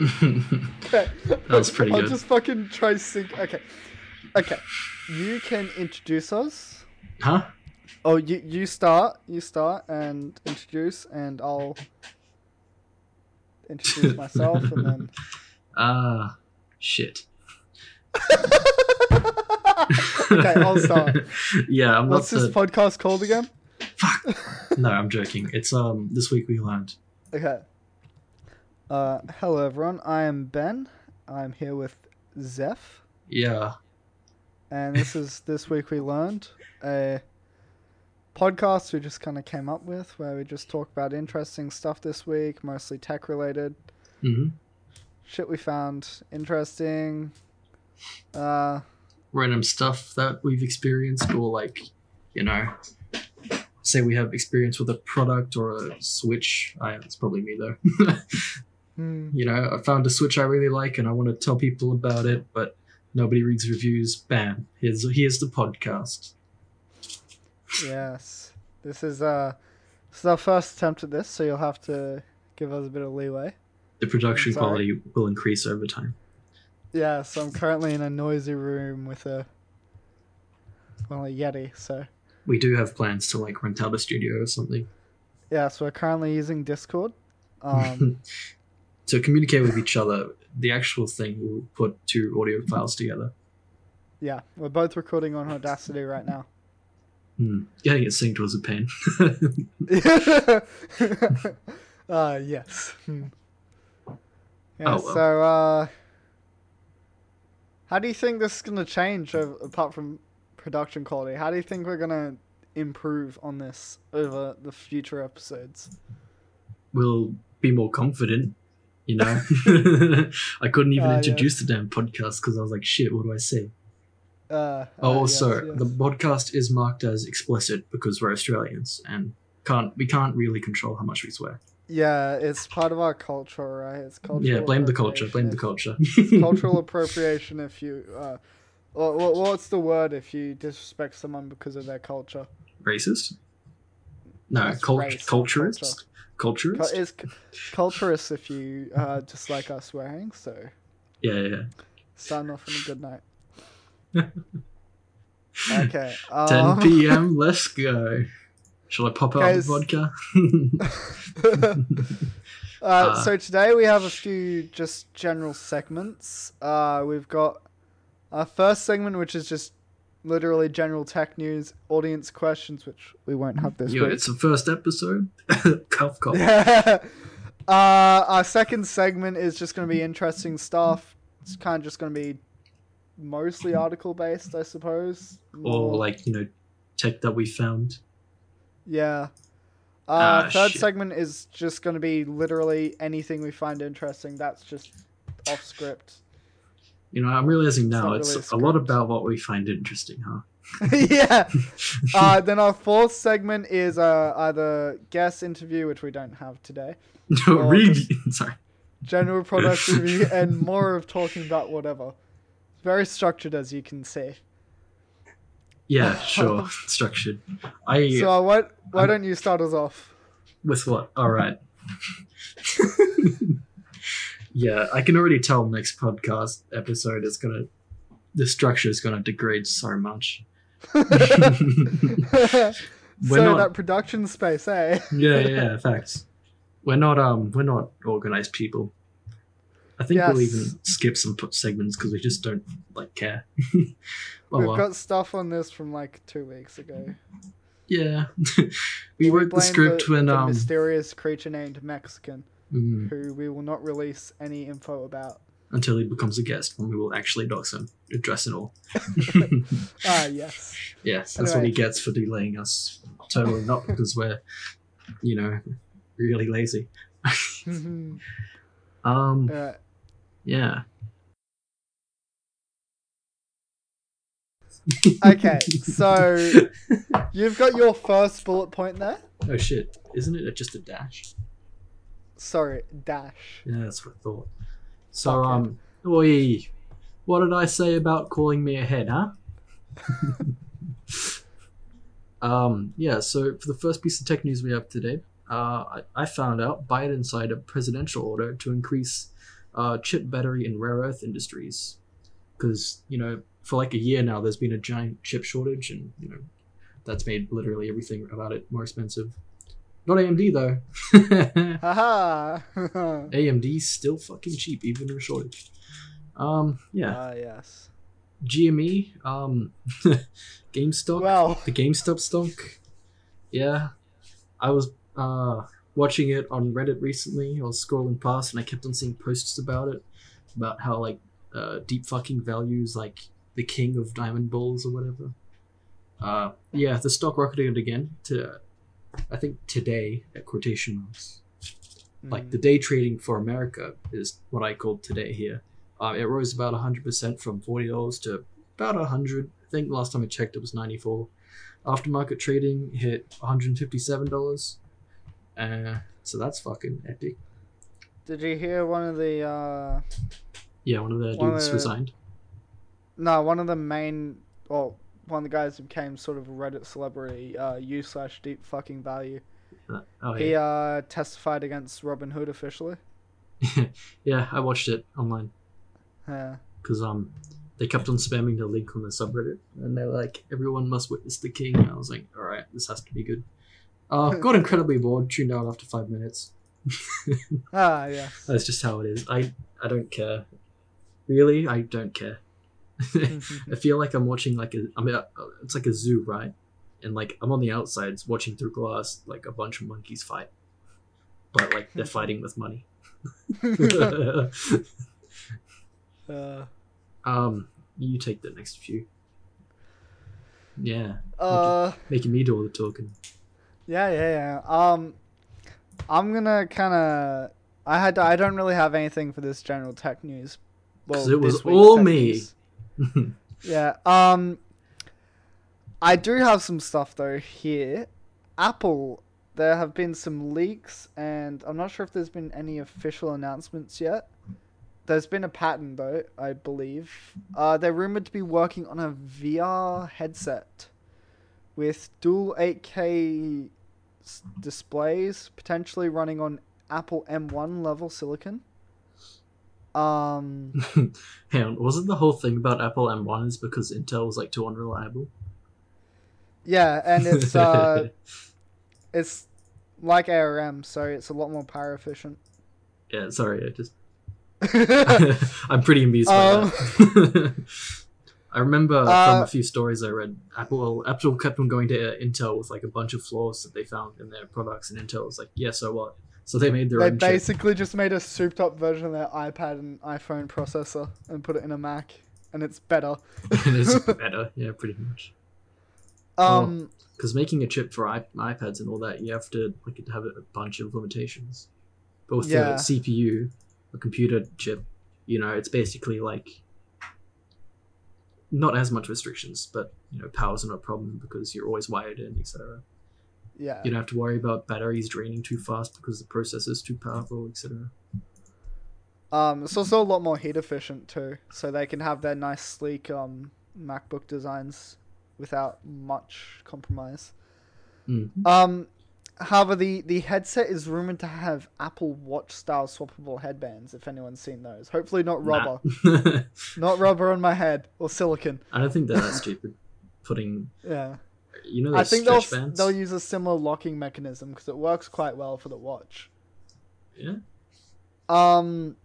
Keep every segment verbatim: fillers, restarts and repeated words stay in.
Okay. That was pretty I'll good. I'll just fucking try sync. Okay. Okay. You can introduce us. Huh? Oh, you you start. You start and introduce, and I'll introduce myself, and then... Ah, uh, shit. Okay, I'll start. Yeah, I'm What's not the... this podcast called again? Fuck. No, I'm joking. It's um This Week We Learned. Okay. Uh, hello everyone. I am Ben. I'm here with Zeph. Yeah. And this is This Week We Learned, a podcast we just kind of came up with where we just talk about interesting stuff this week, mostly tech related. Mm-hmm. Shit we found interesting. Uh, Random stuff that we've experienced, or like, you know, say we have experience with a product or a Switch. I, it's probably me though. mm. You know, I found a Switch I really like and I want to tell people about it, but nobody reads reviews. Bam. Here's here's the podcast. Yes. This is, uh, this is our first attempt at this, so you'll have to give us a bit of leeway. The production quality will increase over time. Yeah, so I'm currently in a noisy room with a, well, a Yeti, so... We do have plans to, like, rent out a studio or something. Yeah, so we're currently using Discord. Um, to communicate with each other, the actual thing, we'll put two audio files together. Yeah, we're both recording on Audacity right now. Mm, getting it synced was a pain. uh, yes. Hmm. Yeah, oh, well. So, uh... how do you think this is going to change, apart from production quality? How do you think we're going to improve on this over the future episodes? We'll be more confident, you know? I couldn't even uh, introduce yeah. the damn podcast because I was like, shit, what do I say? Uh, uh, oh, also, yes, yes. The podcast is marked as explicit because we're Australians and can't we can't really control how much we swear. Yeah, it's part of our culture, right? It's cultural. Yeah, blame the culture. Blame the culture. It's cultural appropriation. If you, uh, or, or, what's the word if you disrespect someone because of their culture? Racist? No, cult- race, culturist. Culture. Culturist. It's culturist if you uh, dislike our swearing. So. Yeah, yeah. yeah. Starting off on a good night. Okay. Um... ten p.m. Let's go. Shall I pop out the vodka? uh, uh, so today we have a few just general segments. Uh, we've got our first segment, which is just literally general tech news, audience questions, which we won't have this yeah, week. It's the first episode. Cough, cough. Yeah. Uh, our second segment is just going to be interesting stuff. It's kind of just going to be mostly article-based, I suppose. Or like, you know, tech that we found. Yeah. Uh, uh, third shit. segment is just going to be literally anything we find interesting. That's just off script. You know, I'm realizing now it's, it's really a lot about what we find interesting, huh? Yeah. uh, then our fourth segment is uh, either guest interview, which we don't have today. No, really? Sorry. General product review and more of talking about whatever. Very structured, as you can see. Yeah, sure. Structured. I. So uh, what? Why um, don't you start us off? With what? All right. Yeah, I can already tell next podcast episode is gonna. The structure is gonna degrade so much. so not, that production space, eh? yeah, yeah, facts. We're not um, we're not organized people. I think yes. we'll even skip some segments because we just don't like care. well, We've well. got stuff on this from like two weeks ago. Yeah, we wrote the script the, when the um mysterious creature named Mexican, mm. who we will not release any info about until he becomes a guest, when we will actually dox him, address and all. Ah, yes. Yes, that's anyway. what he gets for delaying us. Totally not because we're, you know, really lazy. mm-hmm. Um. Uh, Yeah. Okay, so you've got your first bullet point there. Oh shit! Isn't it just a dash? Sorry, dash. Yeah, that's what I thought. So okay. um, oi, what did I say about calling me ahead, huh? um, yeah. So for the first piece of tech news we have today, uh, I, I found out Biden signed a presidential order to increase uh, chip, battery, and rare earth industries. Because, you know, for like a year now, there's been a giant chip shortage, and, you know, that's made literally everything about it more expensive. Not A M D, though. Haha! A M D's still fucking cheap, even in a shortage. Um, yeah. Ah, uh, yes. G M E, um, GameStop, well. the GameStop stock. Yeah. I was uh, watching it on Reddit recently. I was scrolling past, and I kept on seeing posts about it, about how, like, uh, deep fucking values, like, the king of diamond balls or whatever. Uh, yeah, the stock rocketed again to... I think today at quotation marks, mm. like the day trading for America is what I called today here. Uh, it rose about one hundred percent from forty dollars to about one hundred dollars. I think last time I checked it was ninety-four dollars. Aftermarket trading hit one hundred fifty-seven dollars. Uh, so that's fucking epic. Did you hear one of the... Uh, yeah, one of the one dudes of the, resigned. No, one of the main... Well, one of the guys who became sort of a Reddit celebrity, uh, you slash deep fucking value. Uh, oh, he yeah. uh, testified against Robin Hood officially. Yeah, I watched it online. Yeah. Because um, they kept on spamming the link on the subreddit, and they were like, everyone must witness the king. And I was like, alright, this has to be good. Uh, got incredibly bored, tuned out after five minutes. Ah, yeah. That's just how it is. I, I don't care. Really, I don't care. I feel like I'm watching like a, I mean, it's like a zoo, right? And like I'm on the outsides watching through glass, like a bunch of monkeys fight, but like they're fighting with money. uh, um, you take the next few. Yeah. Uh, making, making me do all the talking. Yeah, yeah, yeah. Um, I'm gonna kind of. I had. To, I don't really have anything for this general tech news. Because well, it was all me. News. Yeah, um, I do have some stuff though here. Apple, there have been some leaks, and I'm not sure if there's been any official announcements yet. There's been a patent though, I believe. Uh, they're rumored to be working on a V R headset with dual eight K s- displays, potentially running on Apple M one level silicon. Um, hang on, wasn't the whole thing about Apple M one is because Intel was like too unreliable? Yeah, and it's uh, it's like A R M, so it's a lot more power efficient. Yeah, sorry, I just I'm pretty amused by um... that. I remember uh, from a few stories I read, Apple Apple kept on going to Intel with like a bunch of flaws that they found in their products, and Intel was like, "Yeah, so what." So they made their they own They basically chip. Just made a souped-up version of their iPad and iPhone processor and put it in a Mac, and it's better. It is better, yeah, pretty much. Um, because oh, making a chip for iP- iPads and all that, you have to like have a bunch of limitations. But with yeah. the C P U, a computer chip, you know, it's basically like not as much restrictions, but you know, power's not a problem because you're always wired in, et cetera. Yeah. You don't have to worry about batteries draining too fast because the processor's too powerful, et cetera. Um, it's also a lot more heat efficient too, so they can have their nice, sleek um MacBook designs without much compromise. Mm-hmm. Um, however, the the headset is rumored to have Apple Watch style swappable headbands. If anyone's seen those, hopefully not rubber, nah. Not rubber on my head or silicon. I don't think they're that stupid. Putting yeah. You know, I think they'll, they'll use a similar locking mechanism because it works quite well for the watch. Yeah. Um.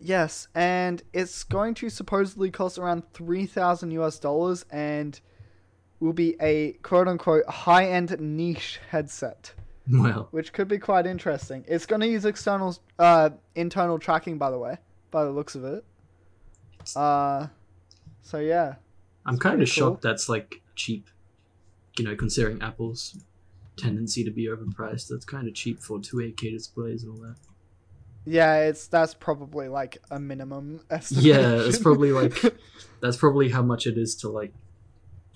Yes, and it's going to supposedly cost around three thousand U S dollars, and will be a quote unquote high end niche headset. Wow. Which could be quite interesting. It's going to use external, uh, internal tracking, by the way, by the looks of it. Uh. So yeah. I'm kind of shocked that's like cheap. You know, considering Apple's tendency to be overpriced, that's kind of cheap for two eight K displays and all that. Yeah, it's that's probably like a minimum estimation. Yeah, it's probably like that's probably how much it is to like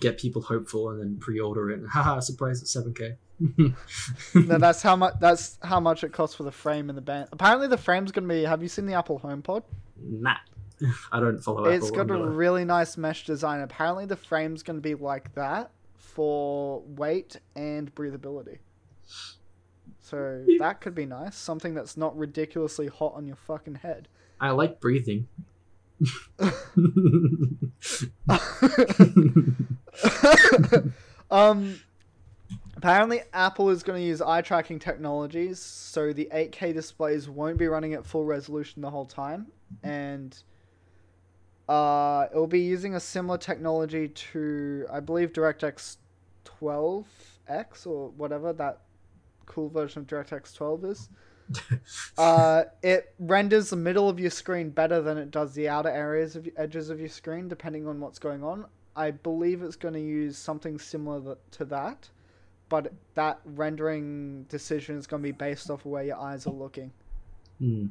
get people hopeful and then pre-order it. And, haha, surprise! It's seven K. No, that's how much. That's how much it costs for the frame and the band. Apparently, the frame's gonna be. Have you seen the Apple HomePod? Nah. I don't follow. It's Apple, got a really nice mesh design. Apparently, the frame's gonna be like that. For weight and breathability. So that could be nice. Something that's not ridiculously hot on your fucking head. I like breathing. um, apparently Apple is going to use eye tracking technologies, so the eight K displays won't be running at full resolution the whole time, and uh, it'll be using a similar technology to, I believe, DirectX twelve X or whatever that cool version of DirectX twelve is. uh, it renders the middle of your screen better than it does the outer areas of edges of your screen, depending on what's going on. I believe it's going to use something similar to that, but that rendering decision is going to be based off of where your eyes are looking. Mm.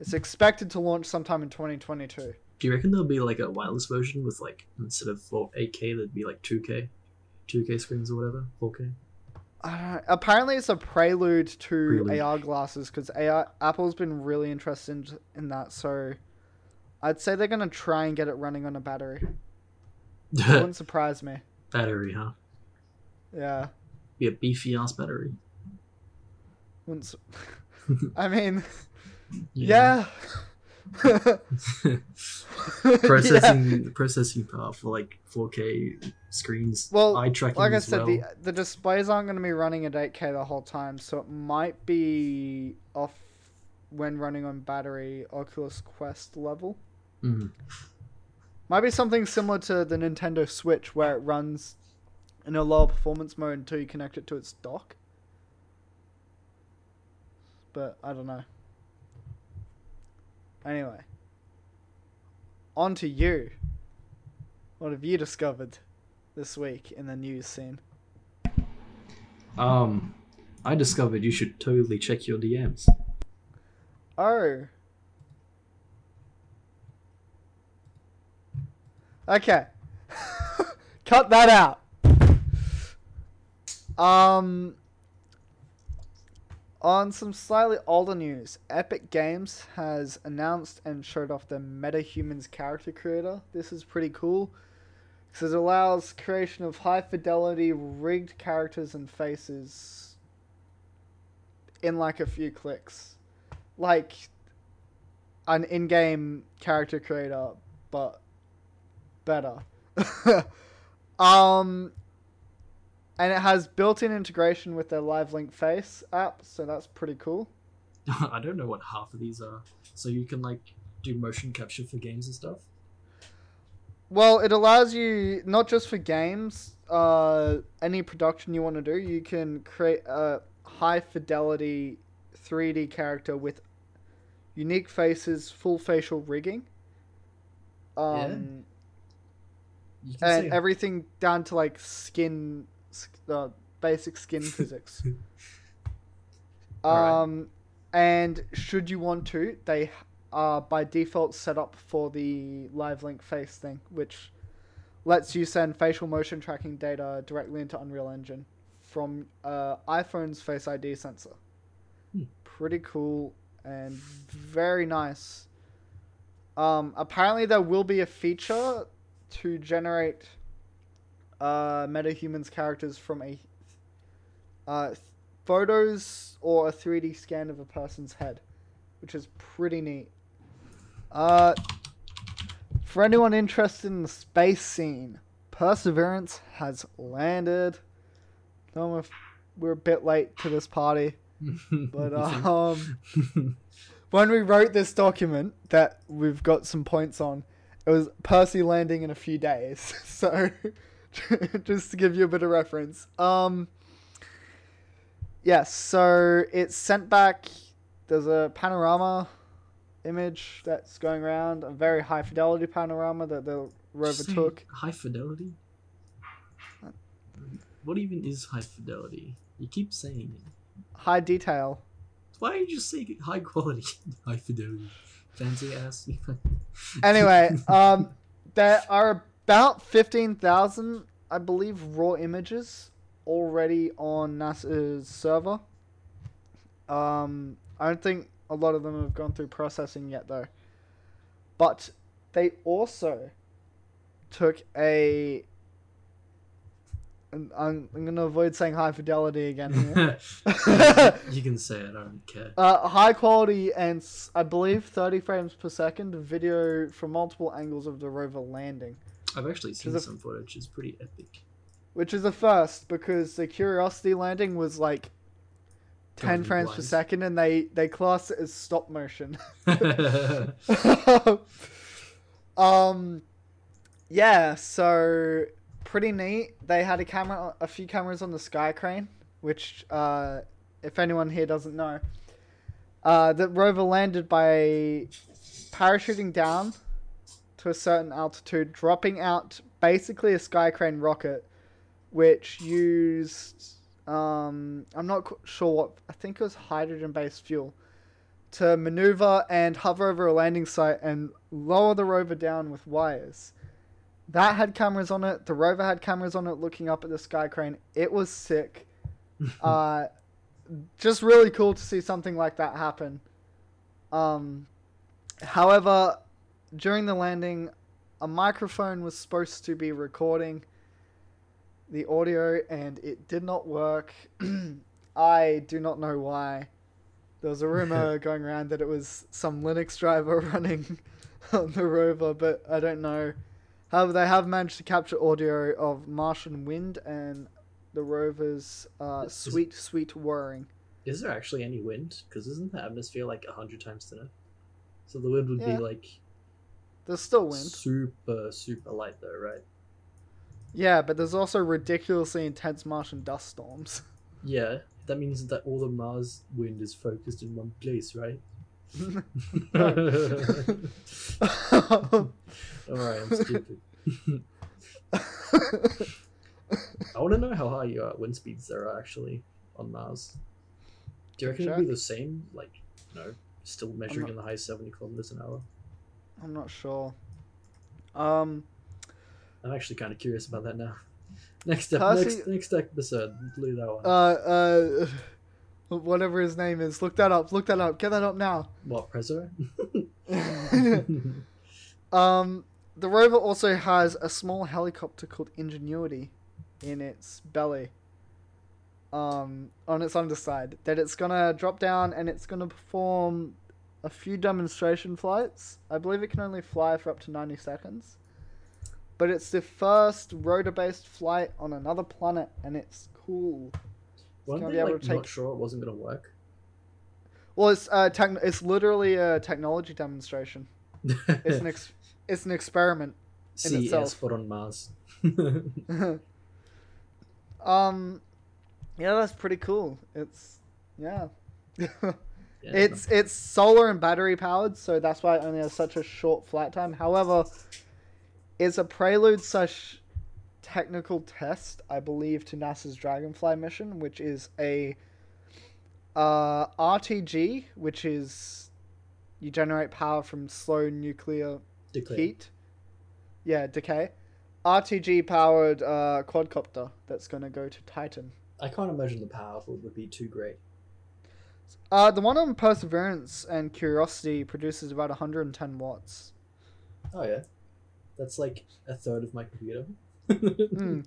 It's expected to launch sometime in twenty twenty-two. Do you reckon there'll be like a wireless version with like, instead of eight K, there'd be like two K screens or whatever, four K? I don't know. Apparently it's a prelude to prelude. A R glasses, because Apple's been really interested in that, so I'd say they're going to try and get it running on a battery. It wouldn't surprise me. Battery, huh? Yeah. Be a beefy-ass battery. Wouldn't su- I mean, yeah. yeah. processing yeah. processing power for like four K screens, well, eye tracking like I as said well. the the displays aren't going to be running at eight K the whole time, so it might be off when running on battery Oculus Quest level. Mm. Might be something similar to the Nintendo Switch, where it runs in a lower performance mode until you connect it to its dock, but I don't know. Anyway, on to you. What have you discovered this week in the news scene? Um, I discovered you should totally check your D Ms. Oh. Okay. Cut that out. Um... On some slightly older news, Epic Games has announced and showed off the MetaHumans character creator. This is pretty cool, because it allows creation of high-fidelity, rigged characters and faces in, like, a few clicks. Like, an in-game character creator, but better. um... And it has built-in integration with their Live Link Face app, so that's pretty cool. I don't know what half of these are. So you can, like, do motion capture for games and stuff? Well, it allows you, not just for games, uh, any production you want to do, you can create a high-fidelity three D character with unique faces, full facial rigging. Um, yeah. And see. Everything down to, like, skin... Uh, basic skin physics. um, right. And should you want to, they are by default set up for the Live Link Face thing, which lets you send facial motion tracking data directly into Unreal Engine from uh, iPhone's Face I D sensor. Hmm. Pretty cool and very nice. Um, apparently there will be a feature to generate Uh, MetaHumans characters from a uh, th- photos or a three D scan of a person's head, which is pretty neat. Uh, for anyone interested in the space scene, Perseverance has landed. Don't know if we're a bit late to this party, but um, when we wrote this document that we've got some points on, it was Percy landing in a few days, so... just to give you a bit of reference. Um, yes, yeah, so it's sent back. There's a panorama image that's going around, a very high fidelity panorama that the rover took. High fidelity? What even is high fidelity? You keep saying it. High detail. Why are you just saying it? High quality? High fidelity. Fancy ass. Anyway, um, there are a about fifteen thousand, I believe, raw images already on NASA's server. Um, I don't think a lot of them have gone through processing yet, though. But they also took a I'm, I'm going to avoid saying high fidelity again here. You can say it, I don't care. Uh, high quality and I believe thirty frames per second video from multiple angles of the rover landing. I've actually seen some f- footage, it's pretty epic. Which is a first, because the Curiosity landing was like ten frames blind. per second and they, they class it as stop motion. um, yeah, so... pretty neat. They had a camera, a few cameras on the sky crane, which, uh, if anyone here doesn't know, uh, the rover landed by parachuting down to a certain altitude, dropping out basically a sky crane rocket, which used, um, I'm not qu- sure what, I think it was hydrogen-based fuel, to maneuver and hover over a landing site and lower the rover down with wires. That had cameras on it. The rover had cameras on it looking up at the sky crane. It was sick. uh, just really cool to see something like that happen. Um, however, during the landing, a microphone was supposed to be recording the audio and it did not work. I do not know why. There was a rumor going around that it was some Linux driver running on the rover, but I don't know. However, they have managed to capture audio of Martian wind and the rover's uh, is, sweet, sweet whirring. Is there actually any wind? Because isn't the atmosphere like a hundred times thinner? So the wind would yeah. be like... There's still wind. Super, super light though, right? Yeah, but there's also ridiculously intense Martian dust storms. Yeah, that means that all the Mars wind is focused in one place, right? Alright, I'm stupid. I want to know how high your wind speeds there are actually on Mars. Do you reckon it'll be the same? Like, you know, still measuring not, in the high seventy kilometers an hour? I'm not sure. Um, I'm actually kind of curious about that now. Next up, Percy... next next episode, do that one. Uh, uh. Whatever his name is. Look that up. Look that up. Get that up now. What, Prezo? um, the rover also has a small helicopter called Ingenuity in its belly. Um, on its underside. That it's going to drop down and it's going to perform a few demonstration flights. I believe it can only fly for up to ninety seconds. But it's the first rotor-based flight on another planet and it's cool. Weren't they, like, take... not sure it wasn't going to work? Well, it's uh, tech... it's literally a technology demonstration. It's an ex... it's an experiment in C S itself. For on Mars. um, yeah, that's pretty cool. It's yeah, yeah it's no. it's solar and battery powered, so that's why it only has such a short flight time. However, it's a prelude such. technical test, I believe, to NASA's Dragonfly mission, which is a uh, R T G, which is you generate power from slow nuclear decay. heat. Yeah, decay. R T G-powered uh, quadcopter that's going to go to Titan. I can't imagine the power for it would be too great. Uh, the one on Perseverance and Curiosity produces about one hundred ten watts. Oh, yeah. That's like a third of my computer. mm.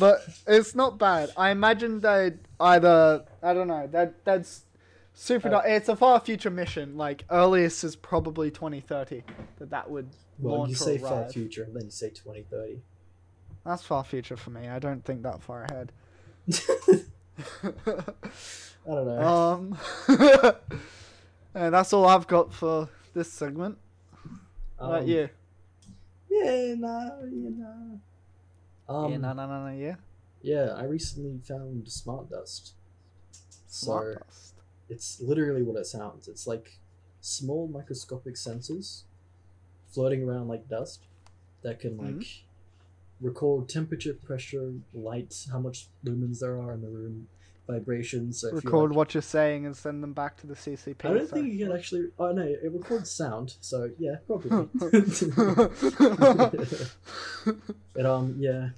But it's not bad. I imagine they'd either I don't know that that's super. Uh, do- it's a far future mission. Like earliest is probably twenty thirty that that would. Well, launch you say far ride. future, and then you say twenty thirty. That's far future for me. I don't think that far ahead. I don't know. Um, and that's all I've got for this segment. Um, Not you. Yeah, no, yeah, no. Um, yeah, no, no, no, no, yeah. Yeah, I recently found smart dust. Smart so dust. It's literally what it sounds. It's like small microscopic sensors floating around like dust that can like mm-hmm. record temperature, pressure, light, how much lumens there are in the room, vibrations. So record like, what you're saying and send them back to the C C P. I don't so. think you can actually... Oh, no, it records sound, so yeah, probably. But, um, yeah.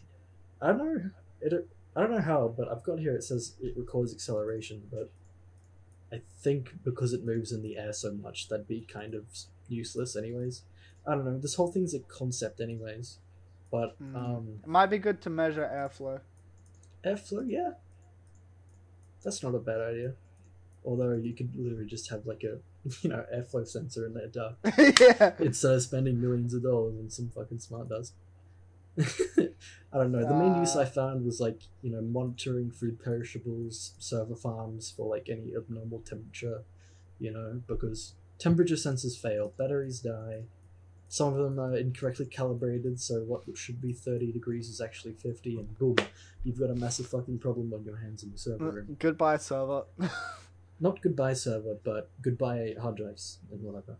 I don't know. It, I don't know how, but I've got here, it says it records acceleration, but I think because it moves in the air so much, that'd be kind of useless anyways. I don't know. This whole thing's a concept anyways, but... Mm. um, It might be good to measure airflow. airflow, yeah. That's not a bad idea. Although you could literally just have like a, you know, airflow sensor in their duct. Yeah. Instead of spending millions of dollars on some fucking smart dust. I don't know. The uh, main use I found was like, you know, monitoring food perishables, server farms for like any abnormal temperature, you know, because temperature sensors fail, batteries die. Some of them are incorrectly calibrated, so what should be thirty degrees is actually fifty, and boom, you've got a massive fucking problem on your hands in the server room. Goodbye, server. Not goodbye, server, but goodbye hard drives and whatever.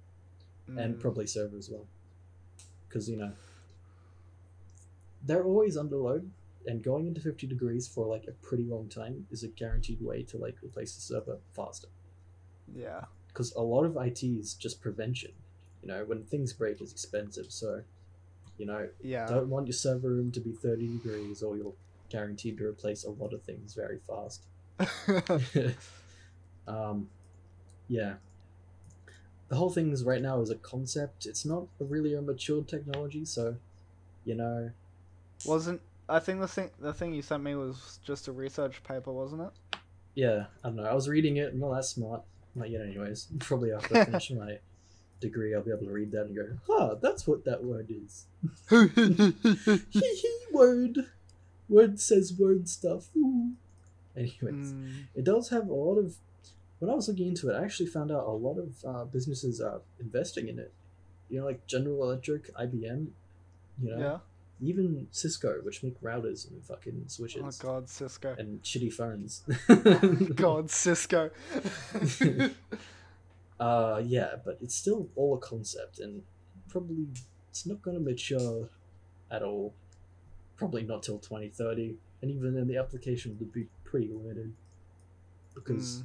Mm. And probably server as well. Because, you know, they're always under load, and going into fifty degrees for, like, a pretty long time is a guaranteed way to, like, replace the server faster. Yeah. Because a lot of I T is just prevention. You know, when things break, it's expensive, so, you know, yeah. Don't want your server room to be thirty degrees or you're guaranteed to replace a lot of things very fast. um, yeah. The whole thing is right now is a concept. It's not a really a mature technology, so, you know... Wasn't... I think the thing, the thing you sent me was just a research paper, wasn't it? Yeah, I don't know. I was reading it, and all that smart. Not yet, anyways. Probably after I finish my... degree, I'll be able to read that and go, huh, that's what that word is. Hee hee, word. Word says word stuff. Ooh. Anyways, mm. It does have a lot of... When I was looking into it, I actually found out a lot of uh, businesses are investing in it. You know, like General Electric, I B M, you know? Yeah. Even Cisco, which make routers and fucking switches. Oh god, Cisco. And shitty phones. God, Cisco. Uh, yeah, but it's still all a concept, and probably it's not going to mature at all. Probably not till twenty thirty, and even then the application would be pretty limited. Because, mm.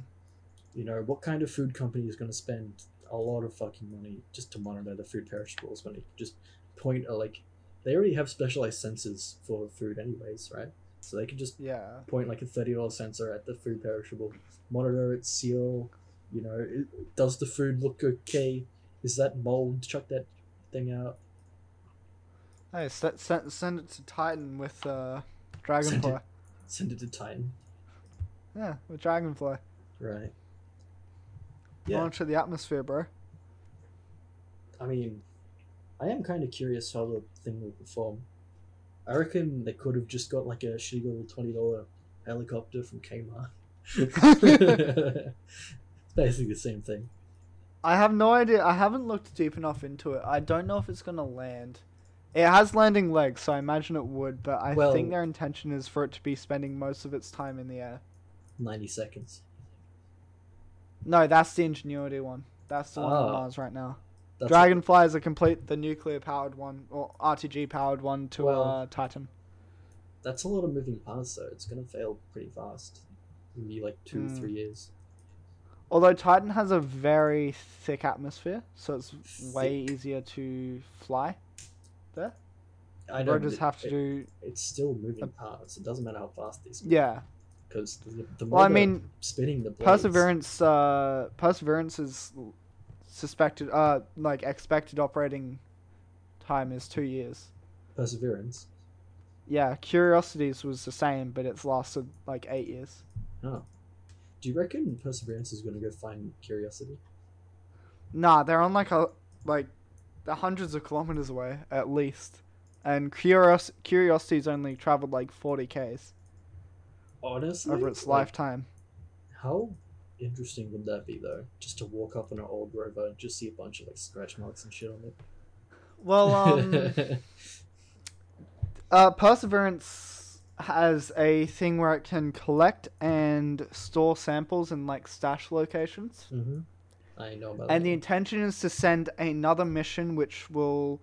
you know, what kind of food company is going to spend a lot of fucking money just to monitor the food perishables when they just point a, like, they already have specialized sensors for food anyways, right? So they can just yeah. point, like, a thirty dollar sensor at the food perishable, monitor it, seal... You know, does the food look okay? Is that mold? Chuck that thing out. Hey, send send it to Titan with uh, Dragonfly. Send it, send it to Titan. Yeah, with Dragonfly. Right. Yeah. Monitor the atmosphere, bro. I mean, I am kind of curious how the thing will perform. I reckon they could have just got like a shitty little twenty dollar helicopter from Kmart. Basically the same thing. I have no idea. I haven't looked deep enough into it. I don't know if it's going to land. It has landing legs, so I imagine it would, but I well, think their intention is for it to be spending most of its time in the air. ninety seconds. No, that's the Ingenuity one. That's the oh, one on Mars right now. Dragonfly is a complete, the nuclear-powered one, or R T G-powered one to well, uh, Titan. That's a lot of moving parts, though. It's going to fail pretty fast. Maybe like two, mm. three years. Although Titan has a very thick atmosphere, so it's thick. Way easier to fly there. I don't just have to it, do... It's still moving a, parts. It doesn't matter how fast these move. Yeah. Because the, the more well, I mean, spinning the blades... Perseverance, uh, Perseverance is suspected... Uh, like, expected operating time is two years. Perseverance? Yeah, Curiosity's was the same, but it's lasted, like, eight years. Oh. Do you reckon Perseverance is going to go find Curiosity? Nah, they're on like a like they're hundreds of kilometers away at least, and Curios- Curiosity's only traveled like forty k's. Honestly, over its like, lifetime. How interesting would that be though? Just to walk up on an old rover and just see a bunch of like scratch marks and shit on it. Well, um, uh, Perseverance has a thing where it can collect and store samples in like stash locations. Mm-hmm. I know about and that. And the intention is to send another mission which will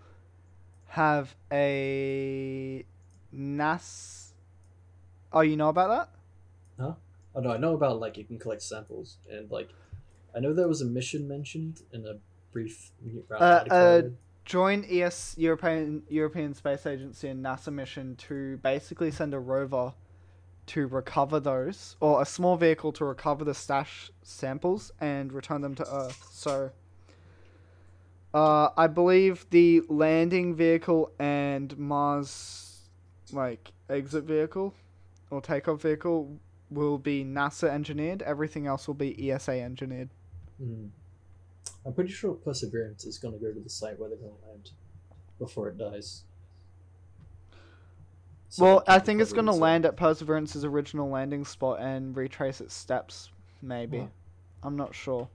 have a N A S. Oh, you know about that? Huh? Oh no, I know about like you can collect samples and like I know there was a mission mentioned in a brief uh, uh Join E S European European Space Agency and NASA mission to basically send a rover to recover those, or a small vehicle to recover the stash samples and return them to Earth. So, uh, I believe the landing vehicle and Mars, like, exit vehicle or takeoff vehicle will be NASA engineered. Everything else will be E S A engineered. Mm. I'm pretty sure Perseverance is going to go to the site where they're going to land before it dies. So well, I think it's going to land at Perseverance's original landing spot and retrace its steps, maybe. Huh. I'm not sure.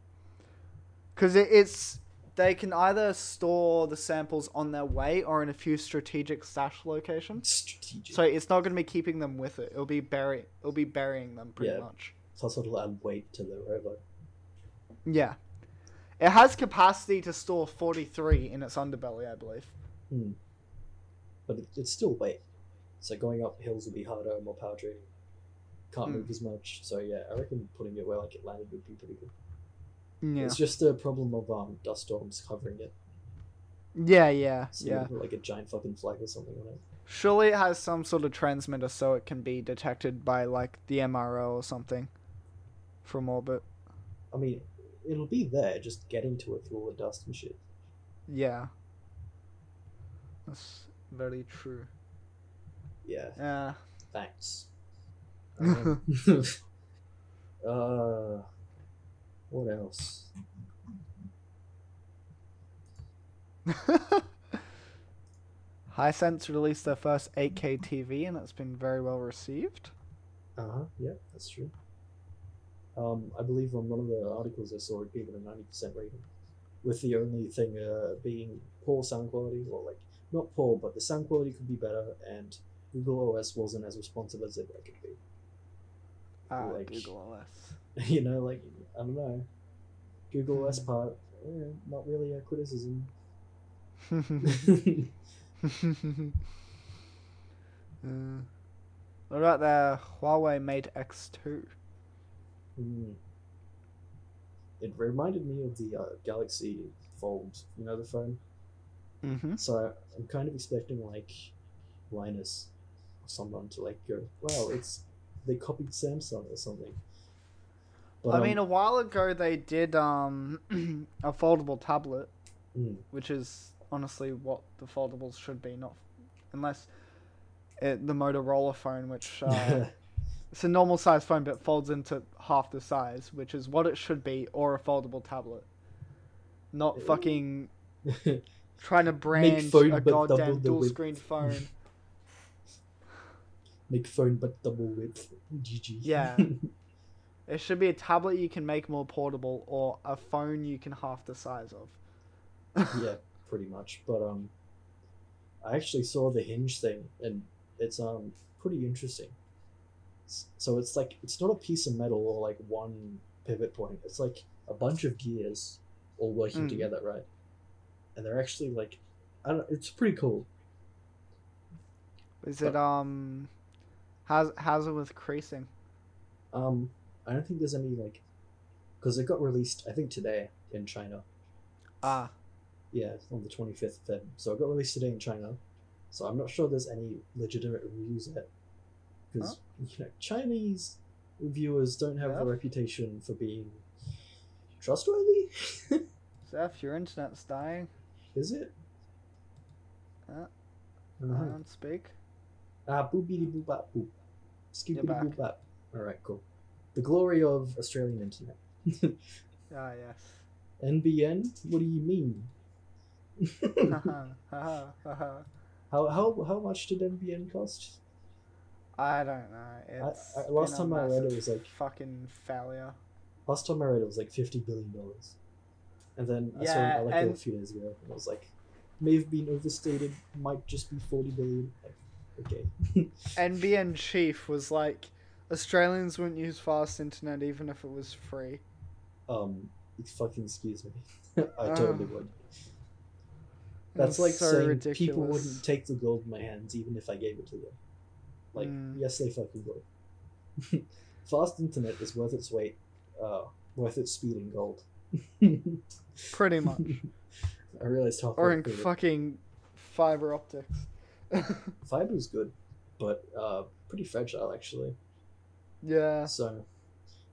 Because it, it's... They can either store the samples on their way or in a few strategic stash locations. Strategic. So it's not going to be keeping them with it. It'll be bury. It'll be burying them pretty yeah. much. Plus it'll add weight to the rover. Yeah. It has capacity to store forty-three in its underbelly, I believe. Hmm. But it, it's still weight. So going up hills will be harder and more power draining. Can't mm. move as much. So yeah, I reckon putting it where like it landed would be pretty good. Yeah. It's just a problem of um, dust storms covering it. Yeah, yeah, so yeah. Put, like a giant fucking flag or something on it. Surely it has some sort of transmitter so it can be detected by like the M R O or something from orbit. I mean, it'll be there, just getting to it through all the dust and shit. Yeah. That's very true. Yeah. Yeah. Thanks. Um, uh. What else? Hisense released their first eight K T V and it's been very well received. Uh huh. Yeah, that's true. Um, I believe on one of the articles I saw it gave it a ninety percent rating, with the only thing uh, being poor sound quality, or like not poor, but the sound quality could be better, and Google O S wasn't as responsive as they'd like it to be. Ah, like, Google O S. You know, like, I don't know. Google O S part, eh, not really a criticism. uh, what about the Huawei Mate X two? Mm. It reminded me of the uh, Galaxy Fold, you know, the phone? Mm-hmm. So I'm kind of expecting, like, Linus or someone to, like, go, wow, it's... They copied Samsung or something. But, I um, mean, a while ago they did um a foldable tablet, mm. which is honestly what the foldables should be, not unless it, the Motorola phone, which uh, it's a normal size phone but folds into half the size, which is what it should be, or a foldable tablet, not fucking trying to brand phone, a goddamn dual screen phone. Make phone but double width. G G. Yeah. It should be a tablet you can make more portable, or a phone you can half the size of. Yeah, pretty much. But um, I actually saw the hinge thing, and it's um pretty interesting. So it's like, it's not a piece of metal or like one pivot point. It's like a bunch of gears all working mm. together, right? And they're actually like, I don't. It's pretty cool. Is but, it um? How's, how's it with creasing? Um, I don't think there's any, like... Because it got released, I think, today in China. Ah. Yeah, on the twenty-fifth of February. So it got released today in China. So I'm not sure there's any legitimate reviews yet. Because, huh? you know, Chinese reviewers don't have yep. a reputation for being trustworthy. Seth, your internet's dying. Is it? Uh, uh-huh. I don't speak. Ah, boobity boop bop boop. Scoopity boop bop. Alright, cool. The glory of Australian internet. Ah, yes. N B N? What do you mean? how, how how much did N B N cost? I don't know. It's I, I, last time I read it was like... fucking failure. Last time I read it was like fifty billion dollars. And then I yeah, saw an article and... a few days ago and I was like, may have been overstated, might just be forty billion dollars. Like, okay. N B N chief was like, Australians wouldn't use fast internet even if it was free. Um, fucking excuse me. I totally um, would. That's like so saying ridiculous. People wouldn't take the gold in my hands even if I gave it to them. Like, mm. yes, they fucking would. Fast internet is worth its weight, uh, worth its speed in gold. Pretty much. I realized how. Or in fucking fiber optics. Fiber's good, but uh, pretty fragile actually. Yeah. So,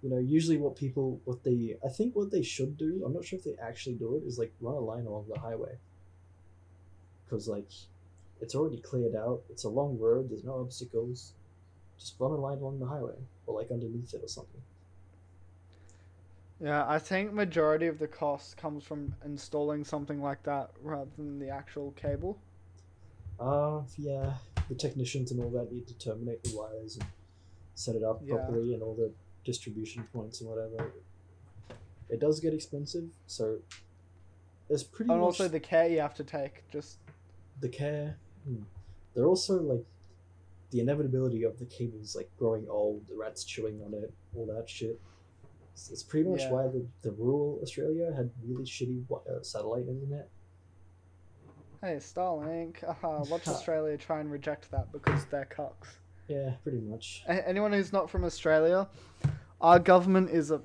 you know, usually what people, what they, I think what they should do, I'm not sure if they actually do it, is like run a line along the highway. Because like, it's already cleared out. It's a long road. There's no obstacles. Just run a line along the highway, or like underneath it or something. Yeah, I think majority of the cost comes from installing something like that rather than the actual cable. Uh, yeah, the technicians and all that need to terminate the wires and set it up yeah. properly, and all the distribution points and whatever. It does get expensive, so there's pretty and much... And also the care you have to take, just... The care... Hmm. They're also, like, the inevitability of the cables, like, growing old, the rats chewing on it, all that shit. It's, it's pretty much yeah. why the, the rural Australia had really shitty uh, satellite internet. Hey, Starlink, uh-huh. watch Australia try and reject that because they're cucks. Yeah, pretty much. A- anyone who's not from Australia, our government is a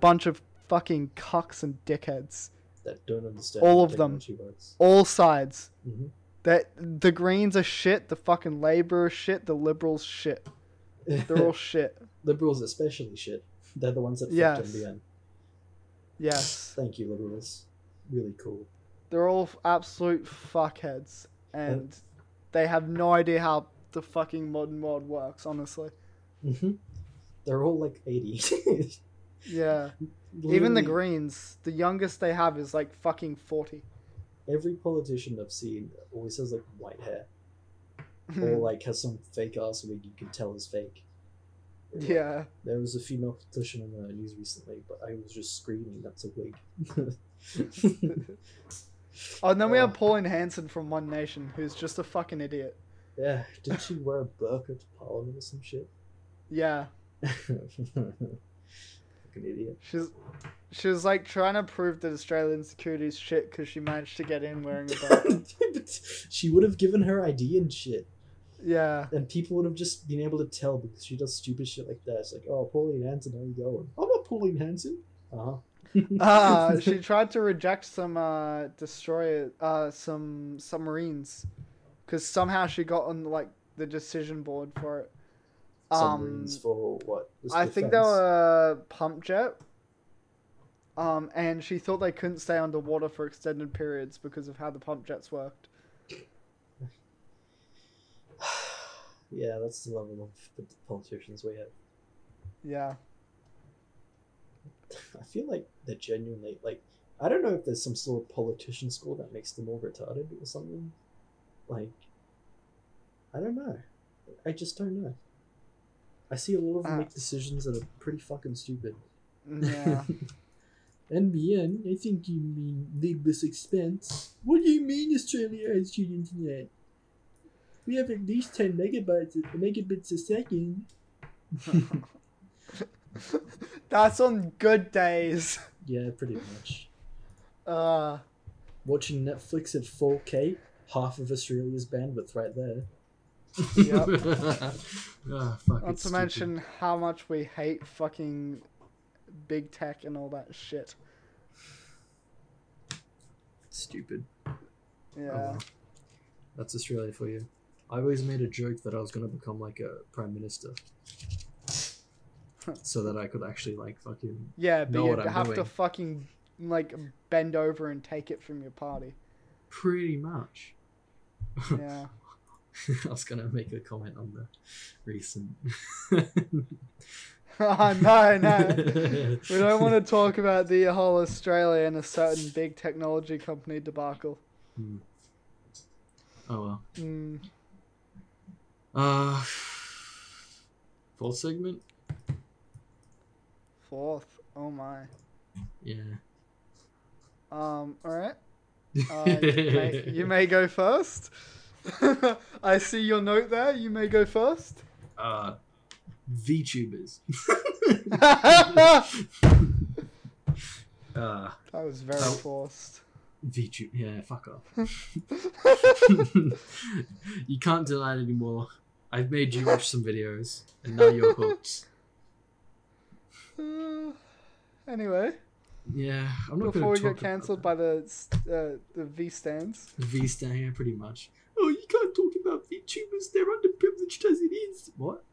bunch of fucking cucks and dickheads. That don't understand. All of them. Works. All sides. Mm-hmm. That the Greens are shit, the fucking Labour are shit, the Liberals shit. They're all shit. Liberals especially shit. They're the ones that yes. fucked M B N. Yes. Thank you, Liberals. Really cool. They're all absolute fuckheads, and um, they have no idea how the fucking modern world works, honestly. Mm-hmm. They're all like eighty. Yeah. Literally. Even the Greens, the youngest they have is like fucking forty. Every politician I've seen always has like white hair. Or like has some fake ass wig you can tell is fake. And, yeah. Like, there was a female politician on the news recently, but I was just screaming, that's a wig. Oh, and then uh, we have Pauline Hanson from One Nation, who's just a fucking idiot. Yeah. Did she wear a burqa to Parliament or some shit? Yeah. Idiot. She's, she was like trying to prove that Australian security's shit because she managed to get in wearing a burqa. She would have given her I D and shit. Yeah. And people would have just been able to tell because she does stupid shit like that. It's like, oh, Pauline Hanson, how you going? I'm not Pauline Hanson. Uh-huh. uh, she tried to reject some uh, destroyer, uh, some submarines because somehow she got on like the decision board for it. Submarines um, for what? I defense? think they were pump jet. Um, and she thought they couldn't stay underwater for extended periods because of how the pump jets worked. Yeah, that's the level of the politicians we have. Yeah. I feel like they're genuinely like I don't know if there's some sort of politician school that makes them all retarded or something. Like, I don't know. I just don't know. I see a lot of them uh, make decisions that are pretty fucking stupid. Yeah. N B N, I think you mean needless expense. What do you mean Australia has cheap internet? We have at least ten megabytes, megabits a second. That's on good days. Yeah, pretty much. Uh, Watching Netflix at four K, half of Australia's bandwidth right there. Yep. Oh, fuck, not to stupid. Mention how much we hate fucking big tech and all that shit. Stupid. Yeah. Oh, well. That's Australia for you. I always made a joke that I was going to become like a prime minister. So that I could actually like fucking yeah, but know you'd what I'm have doing. To fucking like bend over and take it from your party. Pretty much. Yeah. I was going to make a comment on the recent... oh, no, no. We don't want to talk about the whole Australia and a certain big technology company debacle. Hmm. Oh, well. Mm. Uh, fourth segment? Fourth. Oh, my. Yeah. Um. All right. Uh, you, may, you may go first. I see your note there. You may go first. Uh, VTubers. uh, that was very that, forced. VTubers. Yeah, fuck off. You can't deny it anymore. I've made you watch some videos, and now you're hooked. Uh, anyway. Yeah, I'm not going to talk. Before we get cancelled by the uh, the V stands. The V stand, yeah, pretty much. Oh, you can't talk about VTubers, they're underprivileged as it is. What?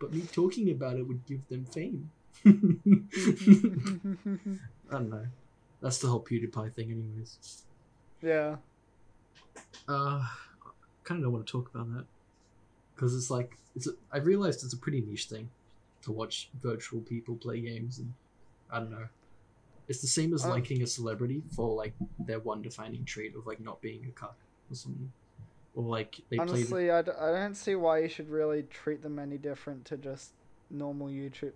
But me talking about it would give them fame. I don't know. That's the whole PewDiePie thing anyways. Yeah. Uh, I kind of don't want to talk about that. because it's like it's. A, I realized it's a pretty niche thing to watch virtual people play games, and I don't know. It's the same as liking a celebrity for like their one defining trait of like not being a cuck or something. Or like they honestly, I, d- I don't see why you should really treat them any different to just normal YouTube.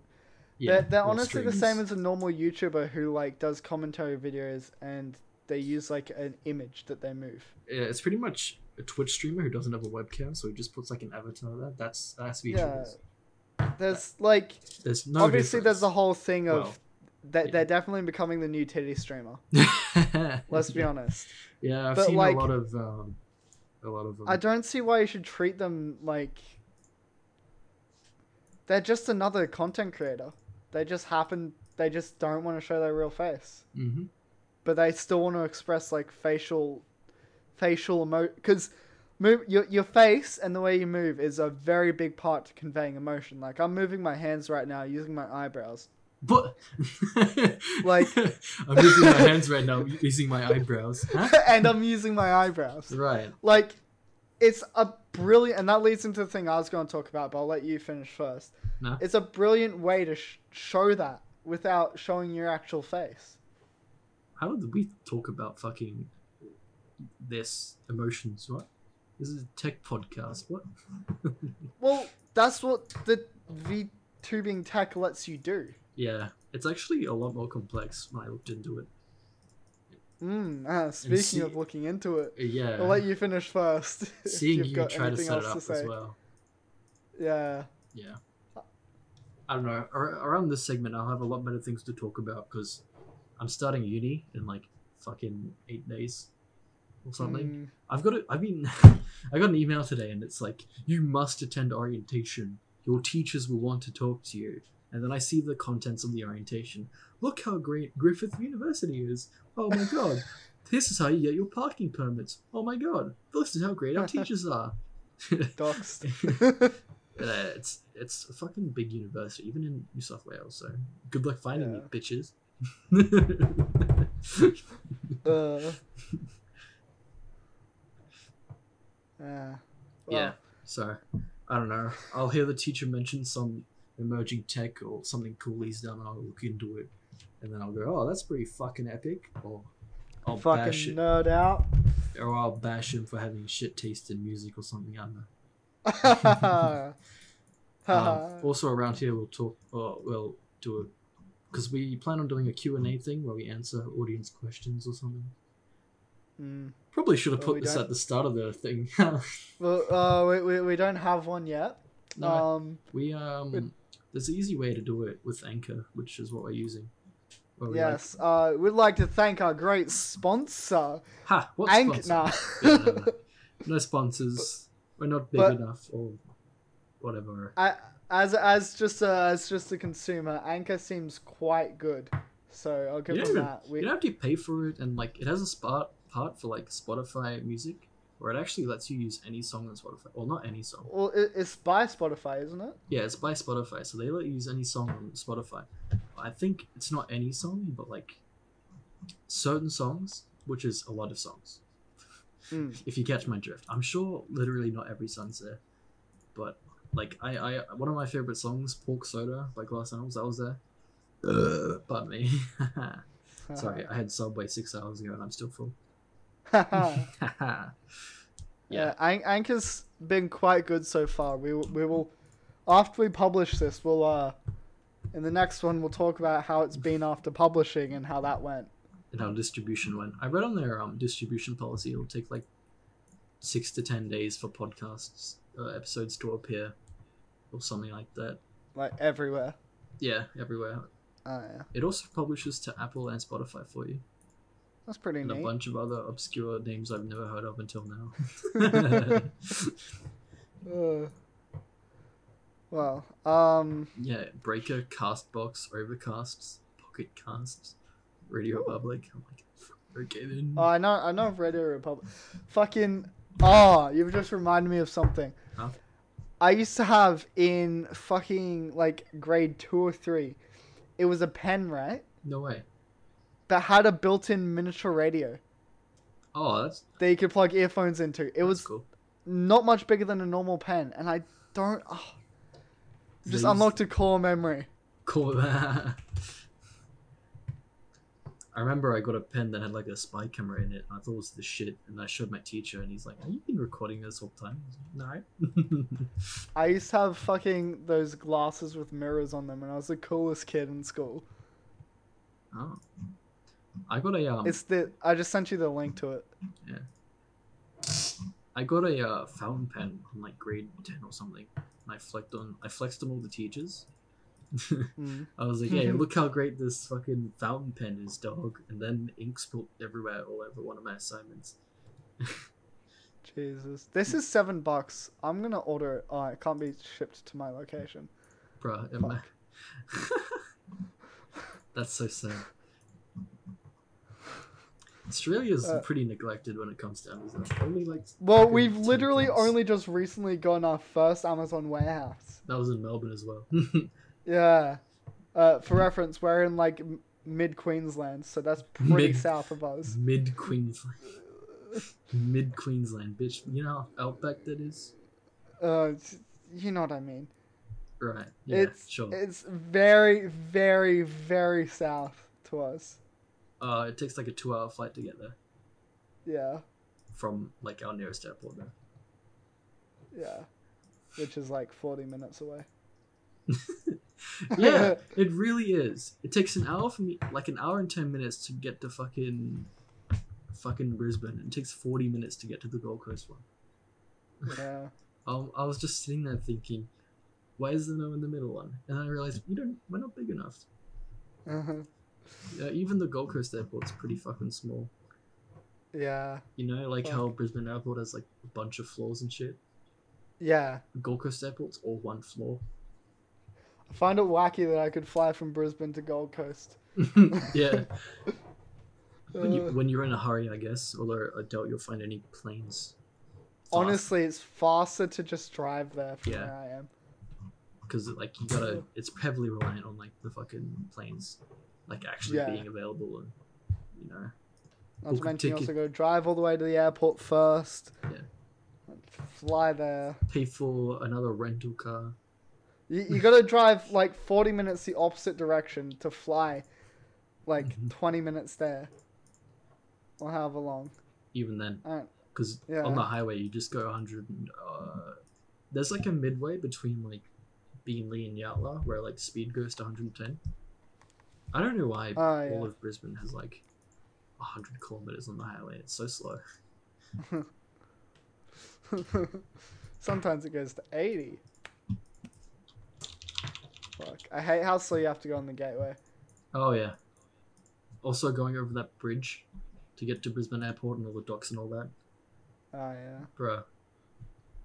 Yeah, they're they're honestly streams. The same as a normal YouTuber who like does commentary videos and they use like an image that they move. Yeah, it's pretty much a Twitch streamer who doesn't have a webcam, so he just puts like an avatar there. That's that's visuals. Yeah. There's like there's no obviously difference. There's the whole thing of. Well, They, yeah. They're definitely becoming the new titty streamer. Let's be yeah. honest. Yeah, I've but seen like, a lot of... Um, a lot of them. I don't see why you should treat them like... They're just another content creator. They just happen... They just don't want to show their real face. Mm-hmm. But they still want to express like facial... Facial emotion... Because your, your face and the way you move is a very big part to conveying emotion. Like, I'm moving my hands right now using my eyebrows. But like I'm using my hands right now, using my eyebrows, huh? and I'm using my eyebrows. Right, like it's a brilliant, and that leads into the thing I was going to talk about. But I'll let you finish first. No, it's a brilliant way to sh- show that without showing your actual face. How did we talk about fucking this emotions? What? This is a tech podcast. What? Well, that's what the VTubing tech lets you do. Yeah, it's actually a lot more complex when I looked into it. Mm, ah, speaking see, of looking into it, yeah, I'll let you finish first. Seeing you try to set it up as well. Yeah. Yeah. I don't know. Around this segment, I'll have a lot better things to talk about because I'm starting uni in like fucking eight days or something. Mm. I've got a, I mean, I got an email today and it's like, you must attend orientation. Your teachers will want to talk to you. And then I see the contents of the orientation. Look how great Griffith University is. Oh my god. This is how you get your parking permits. Oh my god. This is how great our teachers are. Doxed. uh, it's it's a fucking big university, even in New South Wales. So good luck finding yeah. me, bitches. uh. Yeah. Well. Yeah. So I don't know. I'll hear the teacher mention some emerging tech or something cool he's done, I'll look into it and then I'll go, oh, that's pretty fucking epic, or I'll fucking bash nerd out, or I'll bash him for having shit taste in music or something. I don't know. um, also around here we'll talk oh, we'll do it because we plan on doing a Q and A thing where we answer audience questions or something. Mm. Probably should have well, put this don't... at the start of the thing. well uh, we, we, we don't have one yet. No, um, we um it, there's an easy way to do it with Anchor, which is what we're using. What we yes, like. uh, we'd like to thank our great sponsor. Ha! What Anch- sponsor? Nah. yeah, no, no. no sponsors. But, we're not big but, enough, or whatever. I, as as just a, as just a consumer, Anchor seems quite good, so I'll give you them even, that. We, you don't have to pay for it, and like it has a part part for like Spotify music. Where it actually lets you use any song on Spotify. Well, not any song. Well, it's by Spotify, isn't it? Yeah, it's by Spotify. So they let you use any song on Spotify. I think it's not any song, but like certain songs, which is a lot of songs. Mm. If you catch my drift. I'm sure literally not every song's there. But like, I, I one of my favorite songs, Pork Soda by Glass Animals, that was there. Uh, pardon me. Sorry, I had Subway six hours ago and I'm still full. yeah, yeah An- Anchor's been quite good so far. We w- we will, after we publish this, we'll uh, in the next one we'll talk about how it's been after publishing and how that went. And how distribution went. I read on their um distribution policy it'll take like six to ten days for podcasts uh, episodes to appear, or something like that. Like everywhere. Yeah, everywhere. Oh yeah. It also publishes to Apple and Spotify for you. That's pretty and neat. And a bunch of other obscure names I've never heard of until now. uh, well, um... Yeah, Breaker, Castbox, Overcasts, Pocket Casts, Radio Republic. I'm like, okay then. Oh, I know, I know of Radio Republic. Fucking... Oh, you've just reminded me of something. Huh? I used to have in fucking, like, grade two or three, it was a pen, right? No way. That had a built-in miniature radio. Oh, that's... That you could plug earphones into. It was cool. not much bigger than a normal pen, and I don't... Oh, just These... unlocked a core memory. Core there. I remember I got a pen that had like a spy camera in it, and I thought it was the shit, and I showed my teacher, and he's like, have you been recording this whole time? I was like, no. I used to have fucking those glasses with mirrors on them, and I was the coolest kid in school. Oh. I got a... Um... It's the... I just sent you the link to it. Yeah. I got a uh, fountain pen in like grade ten or something, and I flexed on, I flexed on all the teachers. mm. I was like, hey, look how great this fucking fountain pen is, dog. And then ink spilled everywhere all over one of my assignments. Jesus. This is seven bucks. I'm gonna order it. Oh, it can't be shipped to my location. Bruh, am I... That's so sad. Australia's uh, pretty neglected when it comes to Amazon. Only like well, we've literally months. only just recently gotten our first Amazon warehouse. That was in Melbourne as well. Yeah. Uh, for reference, we're in like m- mid-Queensland, so that's pretty mid, south of us. Mid-Queensland. Mid-Queensland, bitch. You know how outback that is? Uh, you know what I mean. Right. Yeah, it's, sure. It's very, very, very south to us. Uh, it takes like a two-hour flight to get there. Yeah. From like our nearest airport there. Yeah. Which is like forty minutes away. Yeah, it really is. It takes an hour for me, like an hour and ten minutes to get to fucking, fucking Brisbane. It takes forty minutes to get to the Gold Coast one. Yeah. um, I was just sitting there thinking, why is there no in the middle one? And I realized we don't, we're not big enough. Uh-huh. Yeah, even the Gold Coast airport's pretty fucking small. Yeah. You know, like Fuck. how Brisbane Airport has like a bunch of floors and shit. Yeah. Gold Coast airport's all one floor. I find it wacky that I could fly from Brisbane to Gold Coast. Yeah. When, you, when you're in a hurry, I guess. Although I doubt you'll find any planes. Honestly, fast. It's faster to just drive there from yeah. where I am. Because like you gotta, it's heavily reliant on like the fucking planes, like actually yeah. being available, and you know. Not to mention, you also gotta drive all the way to the airport first. Yeah. And fly there. Pay for another rental car. You, you gotta drive like forty minutes the opposite direction to fly, like mm-hmm. twenty minutes there, or however long. Even then, because yeah. on the highway you just go one hundred. And, uh, there's like a midway between like Beenleigh and Yatla where like speed goes to one hundred ten. I don't know why uh, yeah. all of Brisbane has like one hundred kilometers on the highway. It's so slow. Sometimes it goes to eighty. Fuck. I hate how slow you have to go on the gateway. Oh, yeah. Also, going over that bridge to get to Brisbane Airport and all the docks and all that. Oh, yeah. Bro.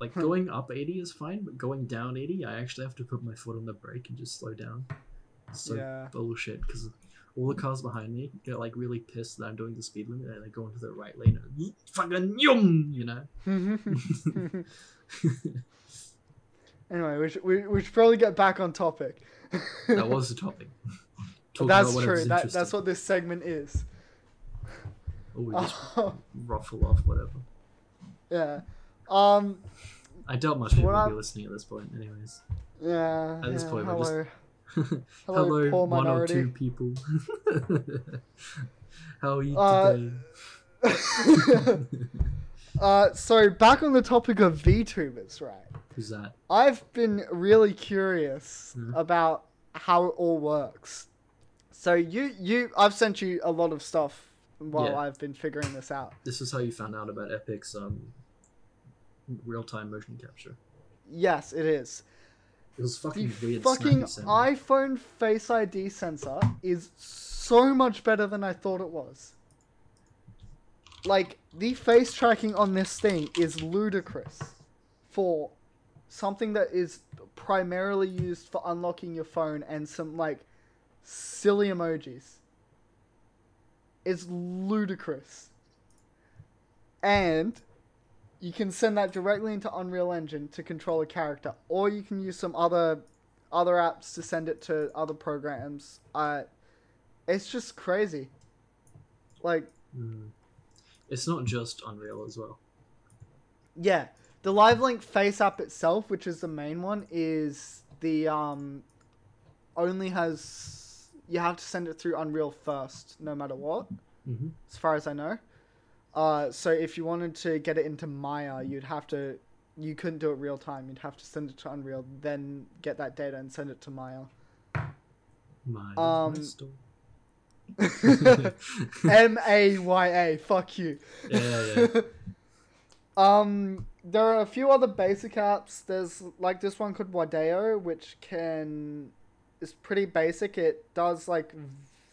Like, going up eighty is fine, but going down eighty, I actually have to put my foot on the brake and just slow down. It's so yeah. bullshit, because all the cars behind me get, like, really pissed that I'm doing the speed limit, and they go into the right lane and fucking yum, you know? Anyway, we should, we, we should probably get back on topic. That was the topic. That's true. That, that's what this segment is. Or we just oh. ruffle off whatever. Yeah. Um. I doubt much people will be listening at this point, anyways. Yeah. At this yeah, point, hello. We're just... hello, hello, poor one minority. Or two people. How are you uh, today? uh, so, back on the topic of VTubers, right? Who's that? I've been really curious mm. about how it all works. So you, you, I've sent you a lot of stuff while yeah. I've been figuring this out. This is how you found out about Epic's um, real-time motion capture. Yes, it is. It was fucking the weird. fucking iPhone Face I D sensor is so much better than I thought it was. Like, the face tracking on this thing is ludicrous for something that is primarily used for unlocking your phone and some, like, silly emojis. It's ludicrous. And you can send that directly into Unreal Engine to control a character, or you can use some other other apps to send it to other programs. Uh, it's just crazy. Like... Mm. It's not just Unreal as well. Yeah. The Live Link Face app itself, which is the main one, is the um, only has you have to send it through Unreal first, no matter what, mm-hmm. as far as I know. Uh, so if you wanted to get it into Maya, you'd have to you couldn't do it real time. You'd have to send it to Unreal, then get that data and send it to Maya. Maya. Um, M A Y A. Fuck you. Yeah, yeah. um. There are a few other basic apps. There's like this one called Wadeo, which can is pretty basic. It does like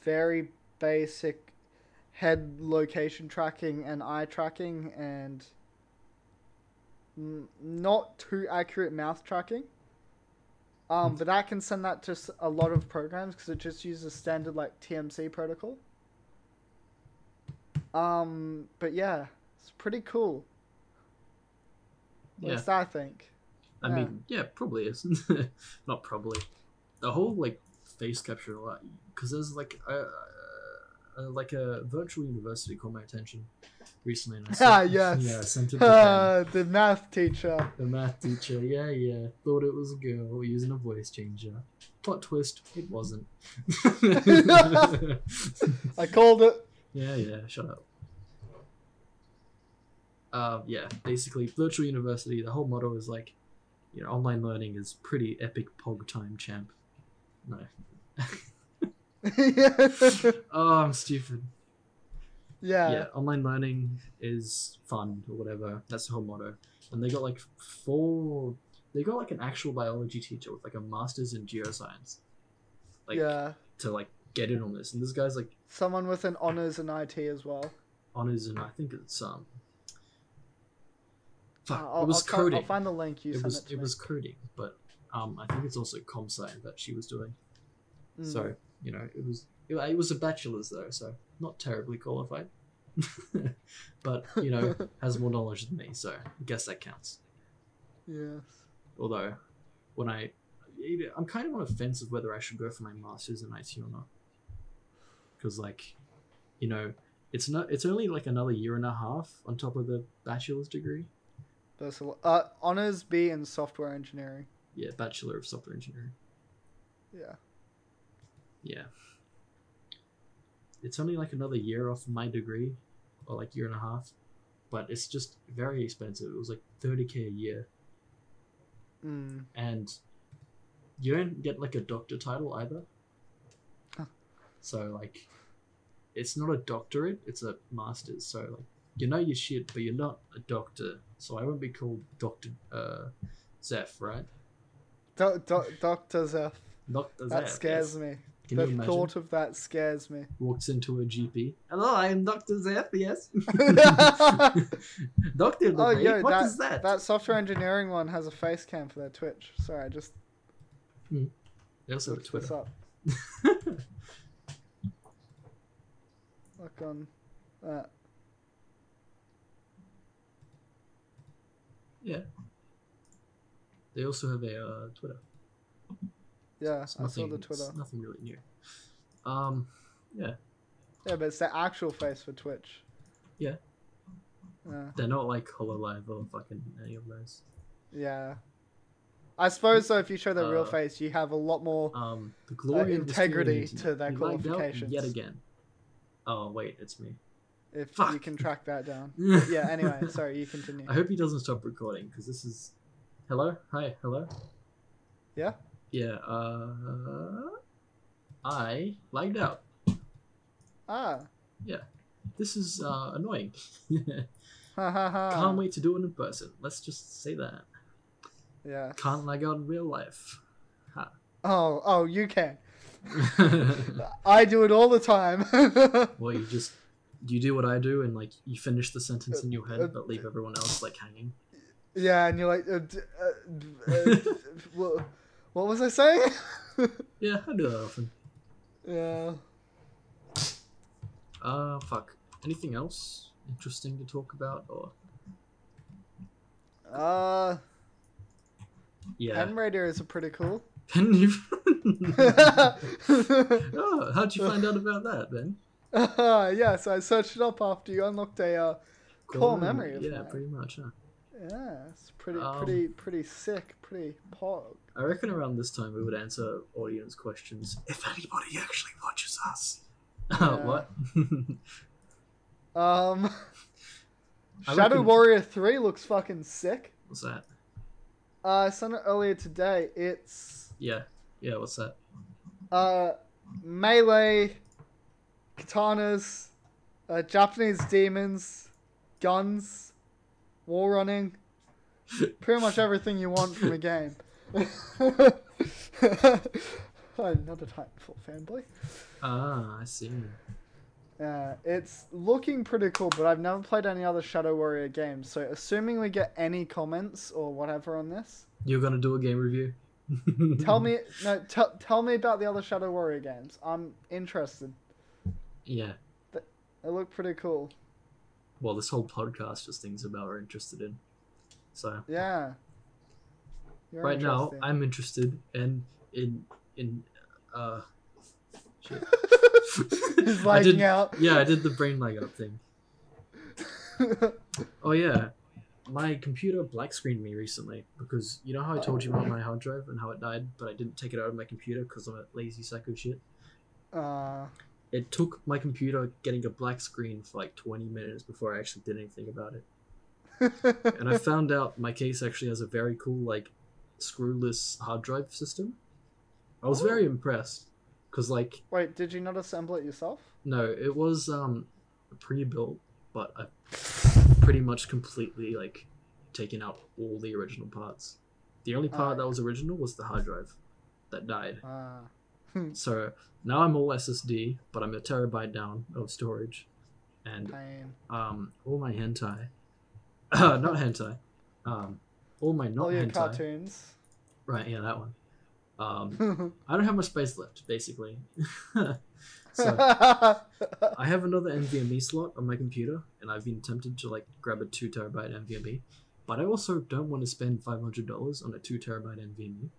very basic head location tracking and eye tracking, and n- not too accurate mouth tracking. Um, but that can send that to a lot of programs because it just uses standard like T M C protocol. Um, but yeah, it's pretty cool. Yeah. At least I think. I yeah. mean, yeah, probably isn't. Not probably. The whole like face capture, because there's like a, a like a virtual university caught my attention recently. And I sent, ah, yes. Yeah, sent it to uh, the math teacher. The math teacher. Yeah, yeah. Thought it was a girl using a voice changer. Plot twist: it wasn't. I called it. Yeah, yeah. Shut up. Uh, yeah, basically, virtual university, the whole motto is like, you know, online learning is pretty epic pog time, champ. No. Oh, I'm stupid. Yeah. Yeah, online learning is fun or whatever. That's the whole motto. And they got like four... They got like an actual biology teacher with like a master's in geoscience. Like, yeah. To like get in on this. And this guy's like... Someone with an honours in I T as well. Honours in, I think it's... um. Fuck, uh, it was I'll coding. I'll find the link. You it was it, it was coding, but um, I think it's also comp sci that she was doing. Mm. So you know, it was it, it was a bachelor's though, so not terribly qualified, but you know, has more knowledge than me, so I guess that counts. Yeah. Although, when I, I'm kind of on the fence of whether I should go for my master's in I T or not, because like, you know, it's not it's only like another year and a half on top of the bachelor's degree. Uh, Honours B in software engineering. Yeah, Bachelor of Software Engineering. Yeah. Yeah. It's only like another year off my degree, or like year and a half, but it's just very expensive. It was like thirty K a year. Mm. And you don't get like a doctor title either. Huh. So like, it's not a doctorate, it's a master's. So like, you know your shit, but you're not a doctor, so I won't be called Doctor Uh, Zeph, right? Do- do- Doctor Zeph. Doctor Zeph. That scares yes. me. Can the you imagine? Thought of that scares me. Walks into a G P. Hello, I am Doctor Zeph. Yes. Doctor. Oh, yo, what that, is that? That software engineering one has a face cam for their Twitch. Sorry, I just. Hmm. They also have Twitter. Up. Look on that. Yeah. They also have a uh, Twitter. Yeah, nothing, I saw the Twitter. It's nothing really new. Um, yeah. Yeah, but it's their actual face for Twitch. Yeah. Yeah. They're not like HoloLive or fucking any of those. Yeah. I suppose though, if you show their uh, real face, you have a lot more um, the glory uh, integrity the to their you qualifications. Yet again. Oh wait, it's me. If Fuck. you can track that down. Yeah, anyway, sorry, you continue. I hope he doesn't stop recording, because this is... Hello? Hi, hello? Yeah? Yeah, uh... I lagged out. Ah. Yeah. This is uh, annoying. Ha ha ha. Can't wait to do it in person. Let's just say that. Yeah. Can't lag out in real life. Ha. Oh, oh, you can. I do it all the time. Well, you just... You do what I do, and like you finish the sentence in your head, but leave everyone else like hanging. Yeah, and you're like, uh, d- uh, d- uh, d- what, what was I saying? Yeah, I do that often. Yeah. Uh, fuck. Anything else interesting to talk about, or? Uh. Yeah. Pen radios are pretty cool. Pen. Oh, how'd you find out about that then? Uh, yeah, so I searched it up after you unlocked a uh, core cool. memory. Yeah, pretty much, huh? Yeah, it's pretty, um, pretty, pretty sick, pretty pog. I reckon around this time we would answer audience questions if anybody actually watches us. Yeah. What? um, Shadow reckon... Warrior three looks fucking sick. What's that? Uh, I sent it earlier today. It's yeah, yeah. What's that? Uh, melee, katanas, uh, Japanese demons, guns, wall running, pretty much everything you want from a game. Another Titanfall fanboy. Ah, I see. Uh, it's looking pretty cool, but I've never played any other Shadow Warrior games, so assuming we get any comments or whatever on this... You're gonna do a game review? tell me no. T- tell me about the other Shadow Warrior games. I'm interested. Yeah. They, they look pretty cool. Well, this whole podcast is things about we're interested in. So... Yeah. You're right now, I'm interested in... in, in uh... Shit. He's lagging did, out. Yeah, I did the brain lag up thing. Oh yeah, my computer black screened me recently because you know how I told you about my hard drive and how it died, but I didn't take it out of my computer because I'm a lazy psycho shit. Uh, it took my computer getting a black screen for like twenty minutes before I actually did anything about it. And I found out my case actually has a very cool like screwless hard drive system. I was oh. very impressed. Cause like, wait, did you not assemble it yourself? No, it was um pre-built, but I pretty much completely like taken out all the original parts. The only part uh, that was original was the hard drive that died. Uh, so now I'm all S S D, but I'm a terabyte down of storage, and pain. um all my hentai, uh, not hentai, um all my not all your hentai cartoons. Right, yeah, that one. Um, I don't have much space left, basically. So, I have another NVMe slot on my computer, and I've been tempted to like grab a two terabyte NVMe, but I also don't want to spend five hundred dollars on a two terabyte NVMe.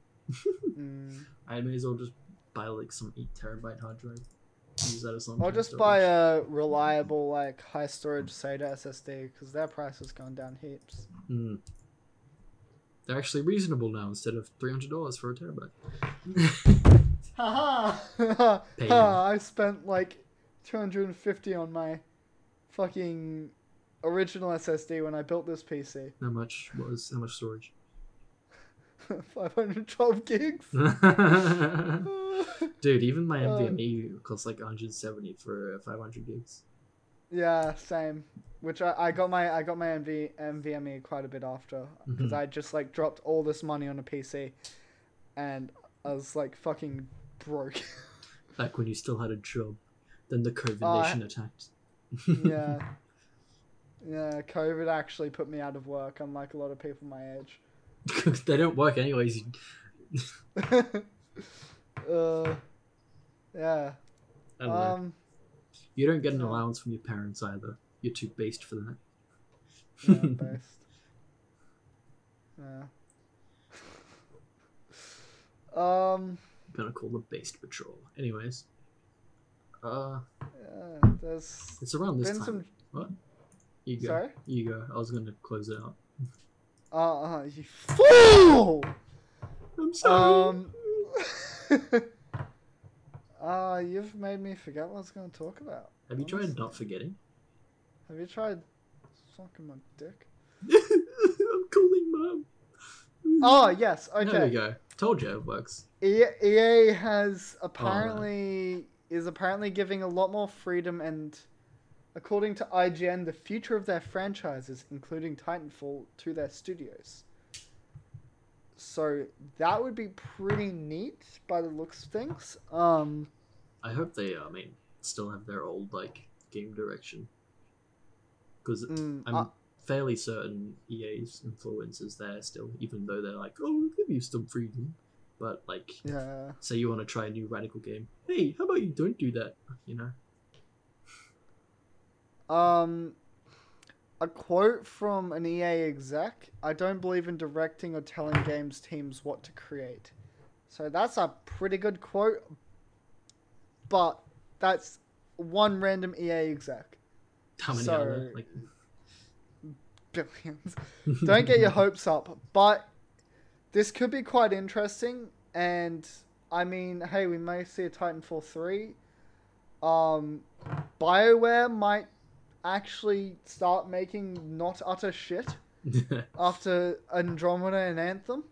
mm. I may as well just buy like some eight terabyte hard drive. Use that as long. I'll just storage. Buy a reliable like high storage SATA S S D because their price has gone down heaps. Mm. They're actually reasonable now instead of three hundred dollars for a terabyte. Ha ha! I spent like two hundred fifty dollars on my fucking original S S D when I built this P C. How much? What was, how much storage? five hundred twelve gigs. Dude, even my NVMe um, costs like one hundred seventy dollars for five hundred gigs. Yeah, same. Which I, I got my I got my MV, NVMe quite a bit after because mm-hmm. I just like dropped all this money on a P C, and I was like fucking broke. Back when you still had a job, then the COVID oh, nation I... attacked. Yeah, yeah. COVID actually put me out of work, unlike a lot of people my age. They don't work anyways. uh, yeah. I don't um. Know. You don't get an allowance from your parents either. You're too based for that. Yeah, based. Yeah. Um. I'm gonna call the based patrol. Anyways. Uh. Yeah, there's. It's around this time. Some... What? You go. Sorry? You go. I was gonna close it out. Uh, uh you fool! I'm sorry. Um. Ah, uh, you've made me forget what I was going to talk about. Have you honestly. tried not forgetting? Have you tried sucking my dick? I'm calling mum. Oh, yes, okay. There we go. Told you it works. E A has apparently, oh, is apparently giving a lot more freedom and, according to I G N, the future of their franchises, including Titanfall, to their studios. So that would be pretty neat by the looks of things. Um, I hope they, uh, I mean, still have their old like game direction, because mm, I'm uh, fairly certain E A's influence is there still, even though they're like, oh, we'll give you some freedom, but like, yeah. Say you want to try a new radical game, hey, how about you don't do that, you know? Um. A quote from an E A exec, I don't believe in directing or telling games teams what to create. So that's a pretty good quote, but that's one random E A exec. How many so, are there? Like... billions. Don't get your hopes up, but this could be quite interesting. And I mean, hey, we may see a Titanfall three. Um, BioWare might actually start making not utter shit after Andromeda and Anthem.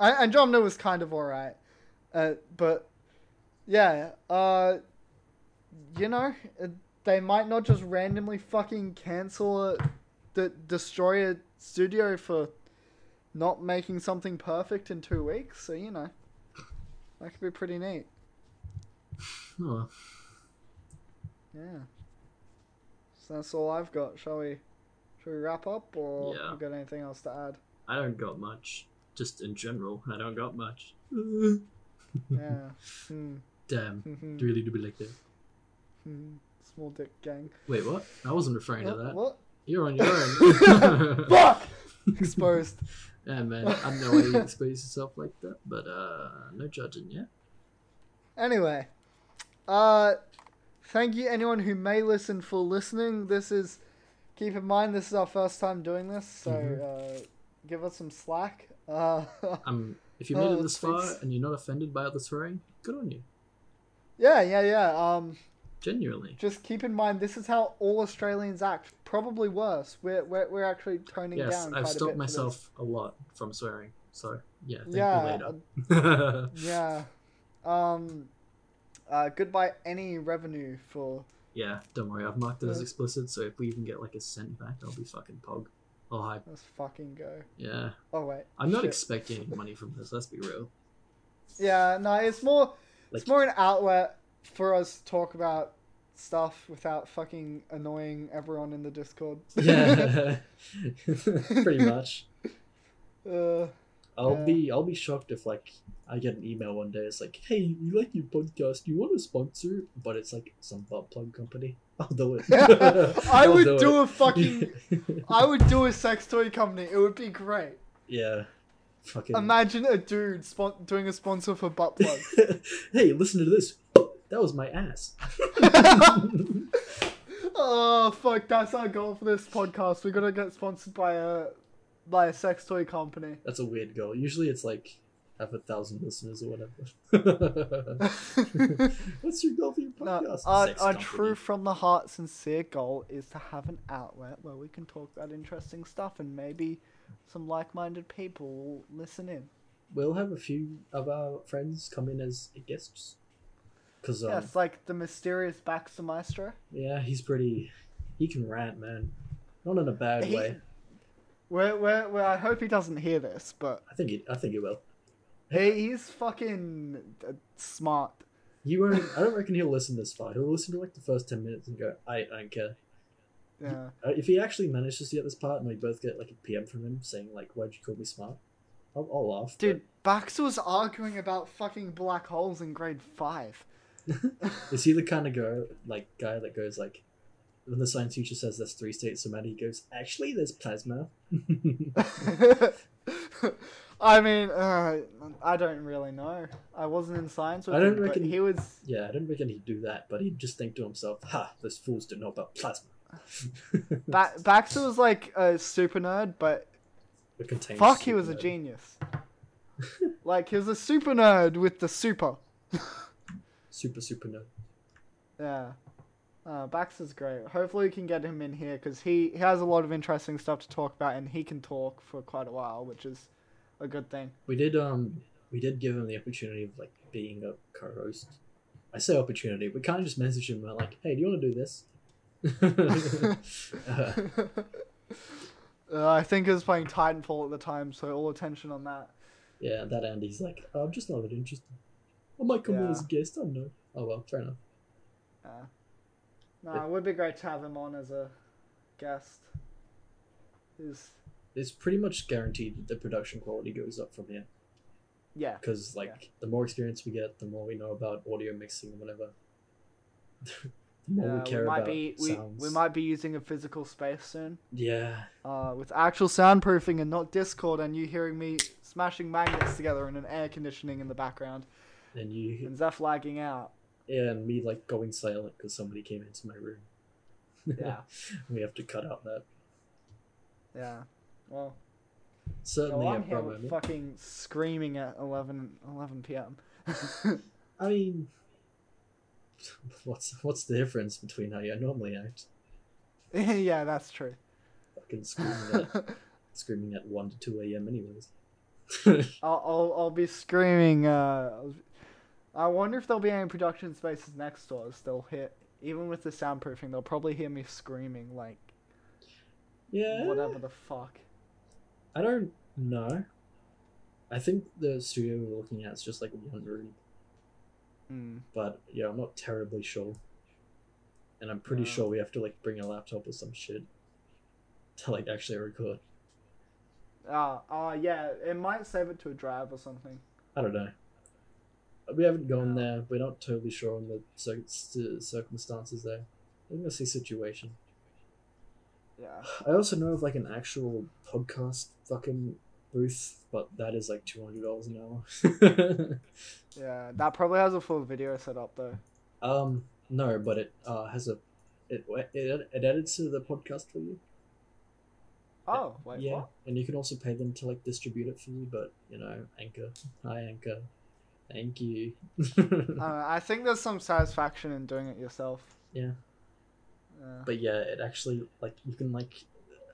Andromeda was kind of alright, uh, but yeah, uh, you know, they might not just randomly fucking cancel a, the Destroyer studio for not making something perfect in two weeks. So you know, that could be pretty neat. Oh. Yeah. So that's all I've got. Shall we? Shall we wrap up, or yeah. you got anything else to add? I don't got much. Just in general, I don't got much. Yeah. Mm. Damn. Mm-hmm. Do we really do be like that? Mm. Small dick gang. Wait, what? I wasn't referring what? to that. What? You're on your own. Fuck! Exposed. Yeah, man. I don't know why you expose yourself like that, but uh, no judging, yeah? Anyway. Uh, thank you, anyone who may listen, for listening. This is... Keep in mind, this is our first time doing this, so... Mm-hmm. Uh, give us some slack. Uh, um, if you made uh, it this far and you're not offended by other swearing, good on you. Yeah, yeah, yeah. Um, Genuinely. Just keep in mind, this is how all Australians act. Probably worse. We're we're, we're actually toning yes, down. Yes, I've stopped a myself a lot from swearing. So yeah, thank yeah, you later. yeah. Um. Uh. Goodbye. Any revenue for. Yeah. Don't worry. I've marked it yeah. as explicit. So if we even get like a cent back, I'll be fucking pog. Oh, I... Let's fucking go. Yeah. Oh, wait. I'm not Shit. expecting any money from this, let's be real. Yeah, no, it's more like... it's more an outlet for us to talk about stuff without fucking annoying everyone in the Discord. Yeah. Pretty much. Uh, I'll yeah. be I'll be shocked if, like, I get an email one day, it's like, hey, you like your podcast, do you want to sponsor? But it's like some butt plug company. I'll do it. Yeah, I would do, do a fucking I would do a sex toy company. It would be great. Yeah. Fucking imagine a dude spo- doing a sponsor for butt plugs. Hey, listen to this. That was my ass. Oh fuck, that's our goal for this podcast. We're gonna get sponsored by a by a sex toy company. That's a weird goal. Usually it's like have a thousand listeners or whatever. What's your goal for your podcast? No, our our true from the heart sincere goal is to have an outlet where we can talk about interesting stuff and maybe some like-minded people will listen in. We'll have a few of our friends come in as guests. Cause, um, yeah, it's like the mysterious Baxter Maestro. Yeah, he's pretty... He can rant, man. Not in a bad he, way. We're, we're, we're, I hope he doesn't hear this, but... I think he, I think he will. Hey, he's fucking smart. You won't. I don't reckon he'll listen this far. He'll listen to like the first ten minutes and go, I, I don't care. Yeah. If he actually manages to get this part and we both get like a P M from him saying like, why'd you call me smart? I'll, I'll laugh. Dude, but... Baxter was arguing about fucking black holes in grade five. Is he the kind of guy, like guy that goes like, when the science teacher says there's three states of matter, he goes, actually, there's plasma. I mean, uh, I don't really know. I wasn't in science with I don't him, reckon he was... Yeah, I don't reckon he'd do that, but he'd just think to himself, ha, those fools don't know about plasma. ba- Baxter was like a super nerd, but fuck, he was nerd. a genius. Like, he was a super nerd with the super. super, super nerd. Yeah. Uh, Baxter's great. Hopefully we can get him in here, because he, he has a lot of interesting stuff to talk about, and he can talk for quite a while, which is... a good thing. We did um we did give him the opportunity of like being a co-host. I say opportunity. We can't just message him and like, hey, do you want to do this? uh, uh, I think he was playing Titanfall at the time, so all attention on that. Yeah, that end. He's like, oh, I'm just not really interested. I might come yeah. on as a guest. I don't know. Oh well, fair enough. Yeah. Nah, yeah. It would be great to have him on as a guest. Is. It's pretty much guaranteed that the production quality goes up from here. Yeah. Because, like, yeah. the more experience we get, the more we know about audio mixing and whatever. the more yeah, we care we might about be, sounds. We, we might be using a physical space soon. Yeah. Uh, with actual soundproofing and not Discord and you hearing me smashing magnets together and an air conditioning in the background. And you... And Zeph lagging out. Yeah, and me, like, going silent because somebody came into my room. Yeah. We have to cut out that. Yeah. Well. Certainly. I'm here fucking screaming at eleven p.m. I mean, what's what's the difference between how you normally act? Yeah, that's true. Fucking screaming at screaming at one to two a m. Anyways. I'll, I'll I'll be screaming. Uh, I wonder if there'll be any production spaces next doors. They'll hit even with the soundproofing. They'll probably hear me screaming like. Yeah. Whatever the fuck. I don't know. I think the studio we're looking at is just like one room. Mm. But yeah, I'm not terribly sure. And I'm pretty wow. sure we have to like bring a laptop or some shit to like actually record. Ah, uh, ah, uh, yeah. It might save it to a drive or something. I don't know. We haven't gone yeah. there. We're not totally sure on the cir- circumstances there. We're gonna see situation. Yeah. I also know of like an actual podcast fucking booth, but that is like two hundred dollars an hour. Yeah, that probably has a full video setup though. Um, no, but it uh has a, it it it edits to the podcast for you. Oh, wait, yeah, what? And you can also pay them to like distribute it for you, but you know, Anchor, hi Anchor, thank you. I don't know, I think there's some satisfaction in doing it yourself. Yeah. Uh, but yeah, it actually, like, you can, like,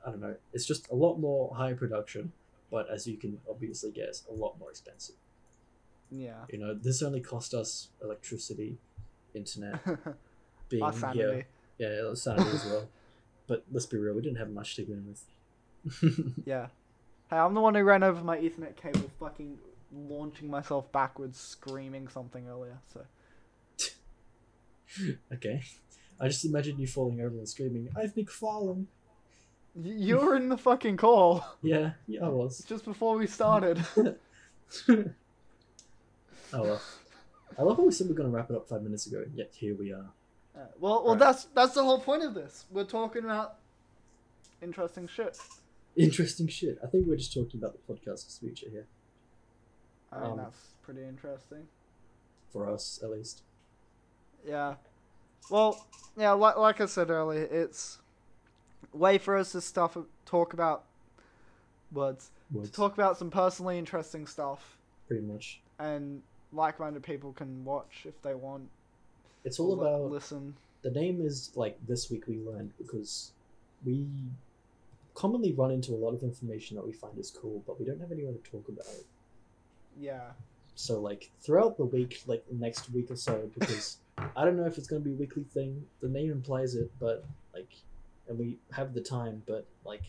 I don't know, it's just a lot more high production, but as you can obviously guess, a lot more expensive. Yeah. You know, this only cost us electricity, internet, being our sanity. Yeah, yeah, sanity as well. But let's be real, we didn't have much to begin with. Yeah. Hey, I'm the one who ran over my Ethernet cable, fucking launching myself backwards, screaming something earlier, so. Okay. I just imagine you falling over and screaming, I've McFarlane. You were in the fucking call. Yeah, yeah, I was. Just before we started. Oh well. I love how we said we we're going to wrap it up five minutes ago, yet here we are. Uh, well, well, right. that's that's the whole point of this. We're talking about interesting shit. Interesting shit. I think we're just talking about the podcast's future here. I mean, um, that's pretty interesting. For us, at least. Yeah. Well, yeah, like, like I said earlier, it's a way for us to stuff, talk about words, words, to talk about some personally interesting stuff. Pretty much. And like-minded people can watch if they want. It's all about... Listen. The name is, like, This Week We Learned, because we commonly run into a lot of information that we find is cool, but we don't have anyone to talk about it. Yeah. So, like, throughout the week, like, next week or so, because... I don't know if it's going to be a weekly thing. The name implies it, but, like, and we have the time, but, like,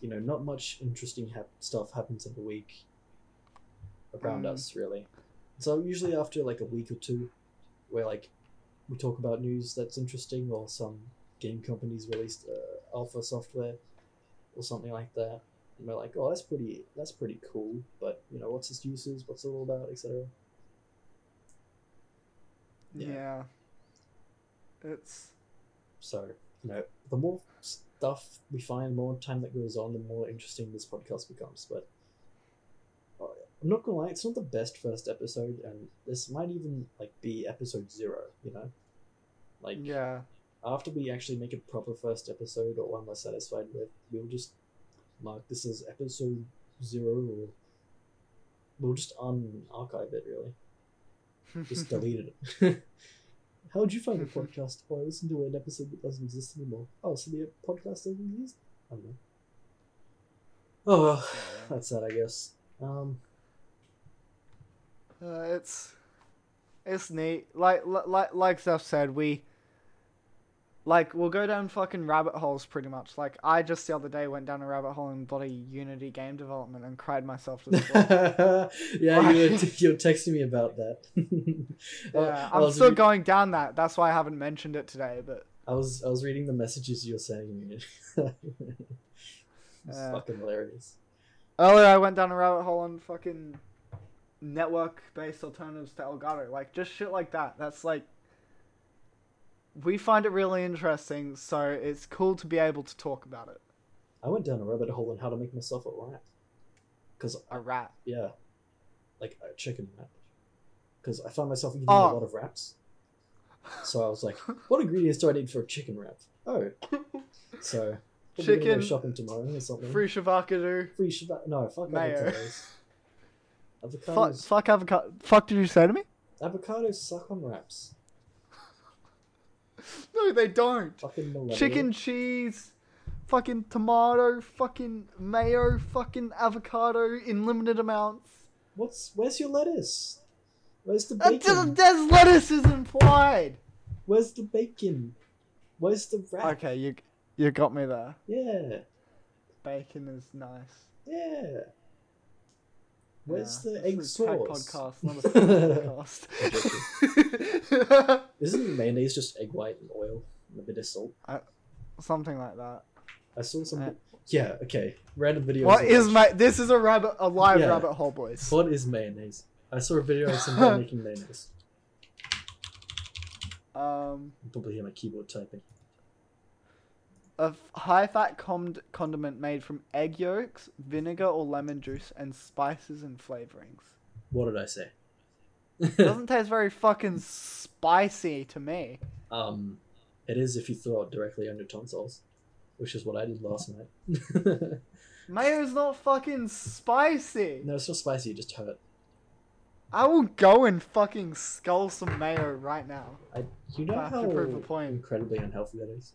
you know, not much interesting ha- stuff happens in the week around um, us, really. So usually after, like, a week or two, where, like, we talk about news that's interesting, or some game companies released uh, alpha software, or something like that, and we're like, oh, that's pretty, that's pretty cool, but, you know, what's its uses, what's it all about, et cetera Yeah. yeah, it's so you know the more stuff we find, the more time that goes on, the more interesting this podcast becomes. But uh, I'm not gonna lie, it's not the best first episode, and this might even like be episode zero. You know, like yeah, after we actually make a proper first episode or one we're satisfied with, we'll just mark this as episode zero, or we'll just unarchive it really. Just deleted it. How would you find the podcast? Oh, I listened to an episode that doesn't exist anymore. Oh, so the podcast doesn't exist? I don't know. Oh well, yeah. That's that, I guess. Um, uh, it's it's neat. Like like like Zeph said, we like we'll go down fucking rabbit holes pretty much. Like I just the other day went down a rabbit hole in bloody Unity game development and cried myself to the floor. Yeah, like... you were t- you're texting me about that. yeah, uh, I'm still re- going down that. That's why I haven't mentioned it today. But I was I was reading the messages you're sending me. It's uh, fucking hilarious. Earlier I went down a rabbit hole on fucking network-based alternatives to Elgato, like just shit like that. That's like. We find it really interesting, so it's cool to be able to talk about it. I went down a rabbit hole on how to make myself a rat. Cause a I, rat? Yeah. Like a chicken rat. Because I found myself eating oh. a lot of rats. So I was like, what ingredients do I need for a chicken wrap? Oh. So Chicken. Go shopping tomorrow or something. Free shavacado. Free shavacado. No, fuck mayo. Avocados. Fuck, fuck avocado. Fuck, did you say to me? Avocados suck on wraps. No, they don't. Fucking millennial. Chicken, cheese, fucking tomato, fucking mayo, fucking avocado in limited amounts. What's where's your lettuce? Where's the bacon? There's lettuce is implied. Where's the bacon? Where's the wrap? Okay, you you got me there. Yeah. Bacon is nice. Yeah. Where's yeah, the egg sauce? Podcast, not a podcast. Isn't mayonnaise just egg white and oil and a bit of salt? I, something like that. I saw some. Uh, yeah. Okay. Random videos. What is my? This is a rabbit, a live yeah. rabbit hole, boys. What is mayonnaise? I saw a video of someone making mayonnaise. Um. You probably hear my keyboard typing. A high-fat cond- condiment made from egg yolks, vinegar or lemon juice, and spices and flavorings. What did I say? It doesn't taste very fucking spicy to me. Um, it is if you throw it directly on your tonsils, which is what I did last night. Mayo's not fucking spicy! No, it's not spicy, you just hurt. I will go and fucking skull some mayo right now. I, you know I how to prove a point. Incredibly unhealthy that is?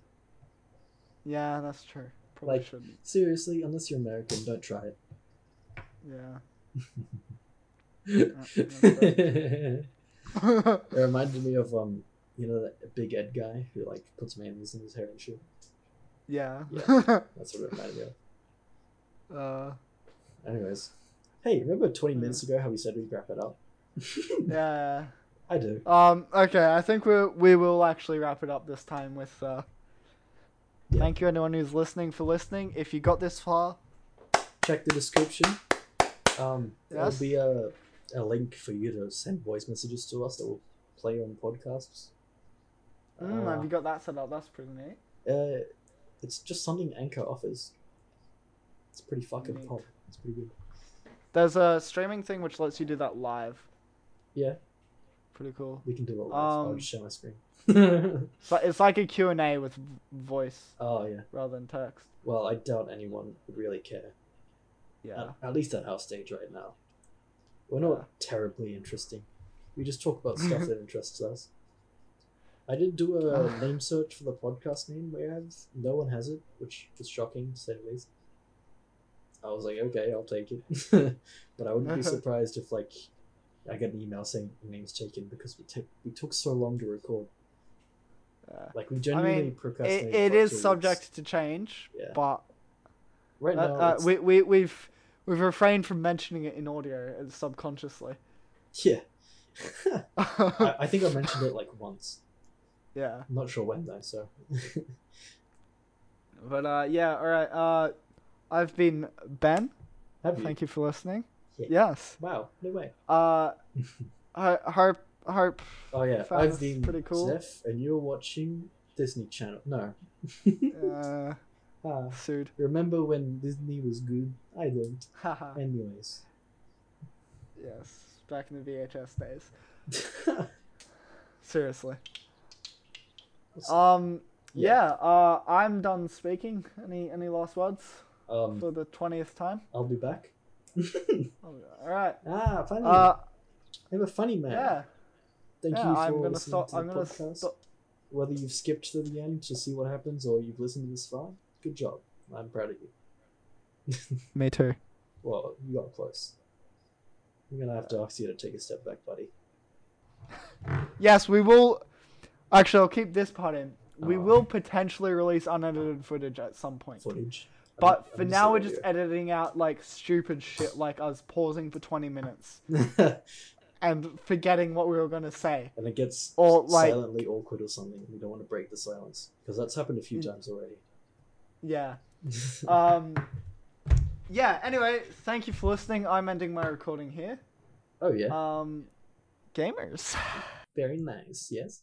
Yeah, that's true. Probably like, shouldn't. Seriously, unless you're American, don't try it. Yeah. It reminded me of, um, you know, that Big Ed guy who, like, puts mayonnaise in his hair and shit? Yeah. Yeah, that's what it reminded me of. Uh, Anyways. Hey, remember twenty minutes ago how we said we'd wrap it up? Yeah. I do. Um. Okay, I think we we will actually wrap it up this time with... Uh, Yeah. Thank you anyone who's listening for listening. If you got this far, check the description. Um, yes. There'll be a, a link for you to send voice messages to us that will play on podcasts. Mm, uh, have you got that set up? That's pretty neat. Uh, it's just something Anchor offers. It's pretty fucking neat. Pop. It's pretty good. There's a streaming thing which lets you do that live. Yeah. Pretty cool. We can do it live. Um, I'll just share my screen. It's like, it's like a Q and A with voice oh yeah rather than text. Well, I doubt anyone would really care, yeah at, at least at our stage right now. We're not yeah. terribly interesting. We just talk about stuff that interests us. I did do a name search for the podcast name we have. No one has it, which was shocking to say the least. I was like, okay, I'll take it. But I wouldn't be surprised if like I get an email saying the name's taken because we, t- we took so long to record. Yeah. Like, we genuinely I mean, procrastinate. It, it is subject to change, yeah. but right now uh, uh, we we we've we've refrained from mentioning it in audio and subconsciously. Yeah, I, I think I mentioned it like once. Yeah, I'm not sure when though. So, but uh, yeah, all right. Uh, I've been Ben. Have you? Thank you for listening. Yeah. Yes. Wow. No way. Uh, I hope. Hope. Oh yeah, I've been pretty cool. Zeph, and you're watching Disney Channel. No. uh, ah, sued. Remember when Disney was good? I don't. Anyways. Yes, back in the V H S days. Seriously. What's um. Yeah. yeah. Uh, I'm done speaking. Any Any last words? Um. For the twentieth time. I'll be back. All right. Ah, funny. Uh, I'm a funny man. Yeah. Thank yeah, you for I'm gonna listening stop, to the I'm gonna podcast. Stop. Whether you've skipped to the end to see what happens or you've listened to this far, good job. I'm proud of you. Me too. Well, you got close. I'm going to have to ask you to take a step back, buddy. Yes, we will... Actually, I'll keep this part in. We oh. will potentially release unedited footage at some point. Footage? But I'm, for I'm now, we're just editing out, like, stupid shit, like us pausing for twenty minutes. And forgetting what we were going to say. And it gets or, like, silently awkward or something. We don't want to break the silence. Because that's happened a few mm, times already. Yeah. um. Yeah, anyway, thank you for listening. I'm ending my recording here. Oh, yeah. Um, Gamers. Very nice, yes.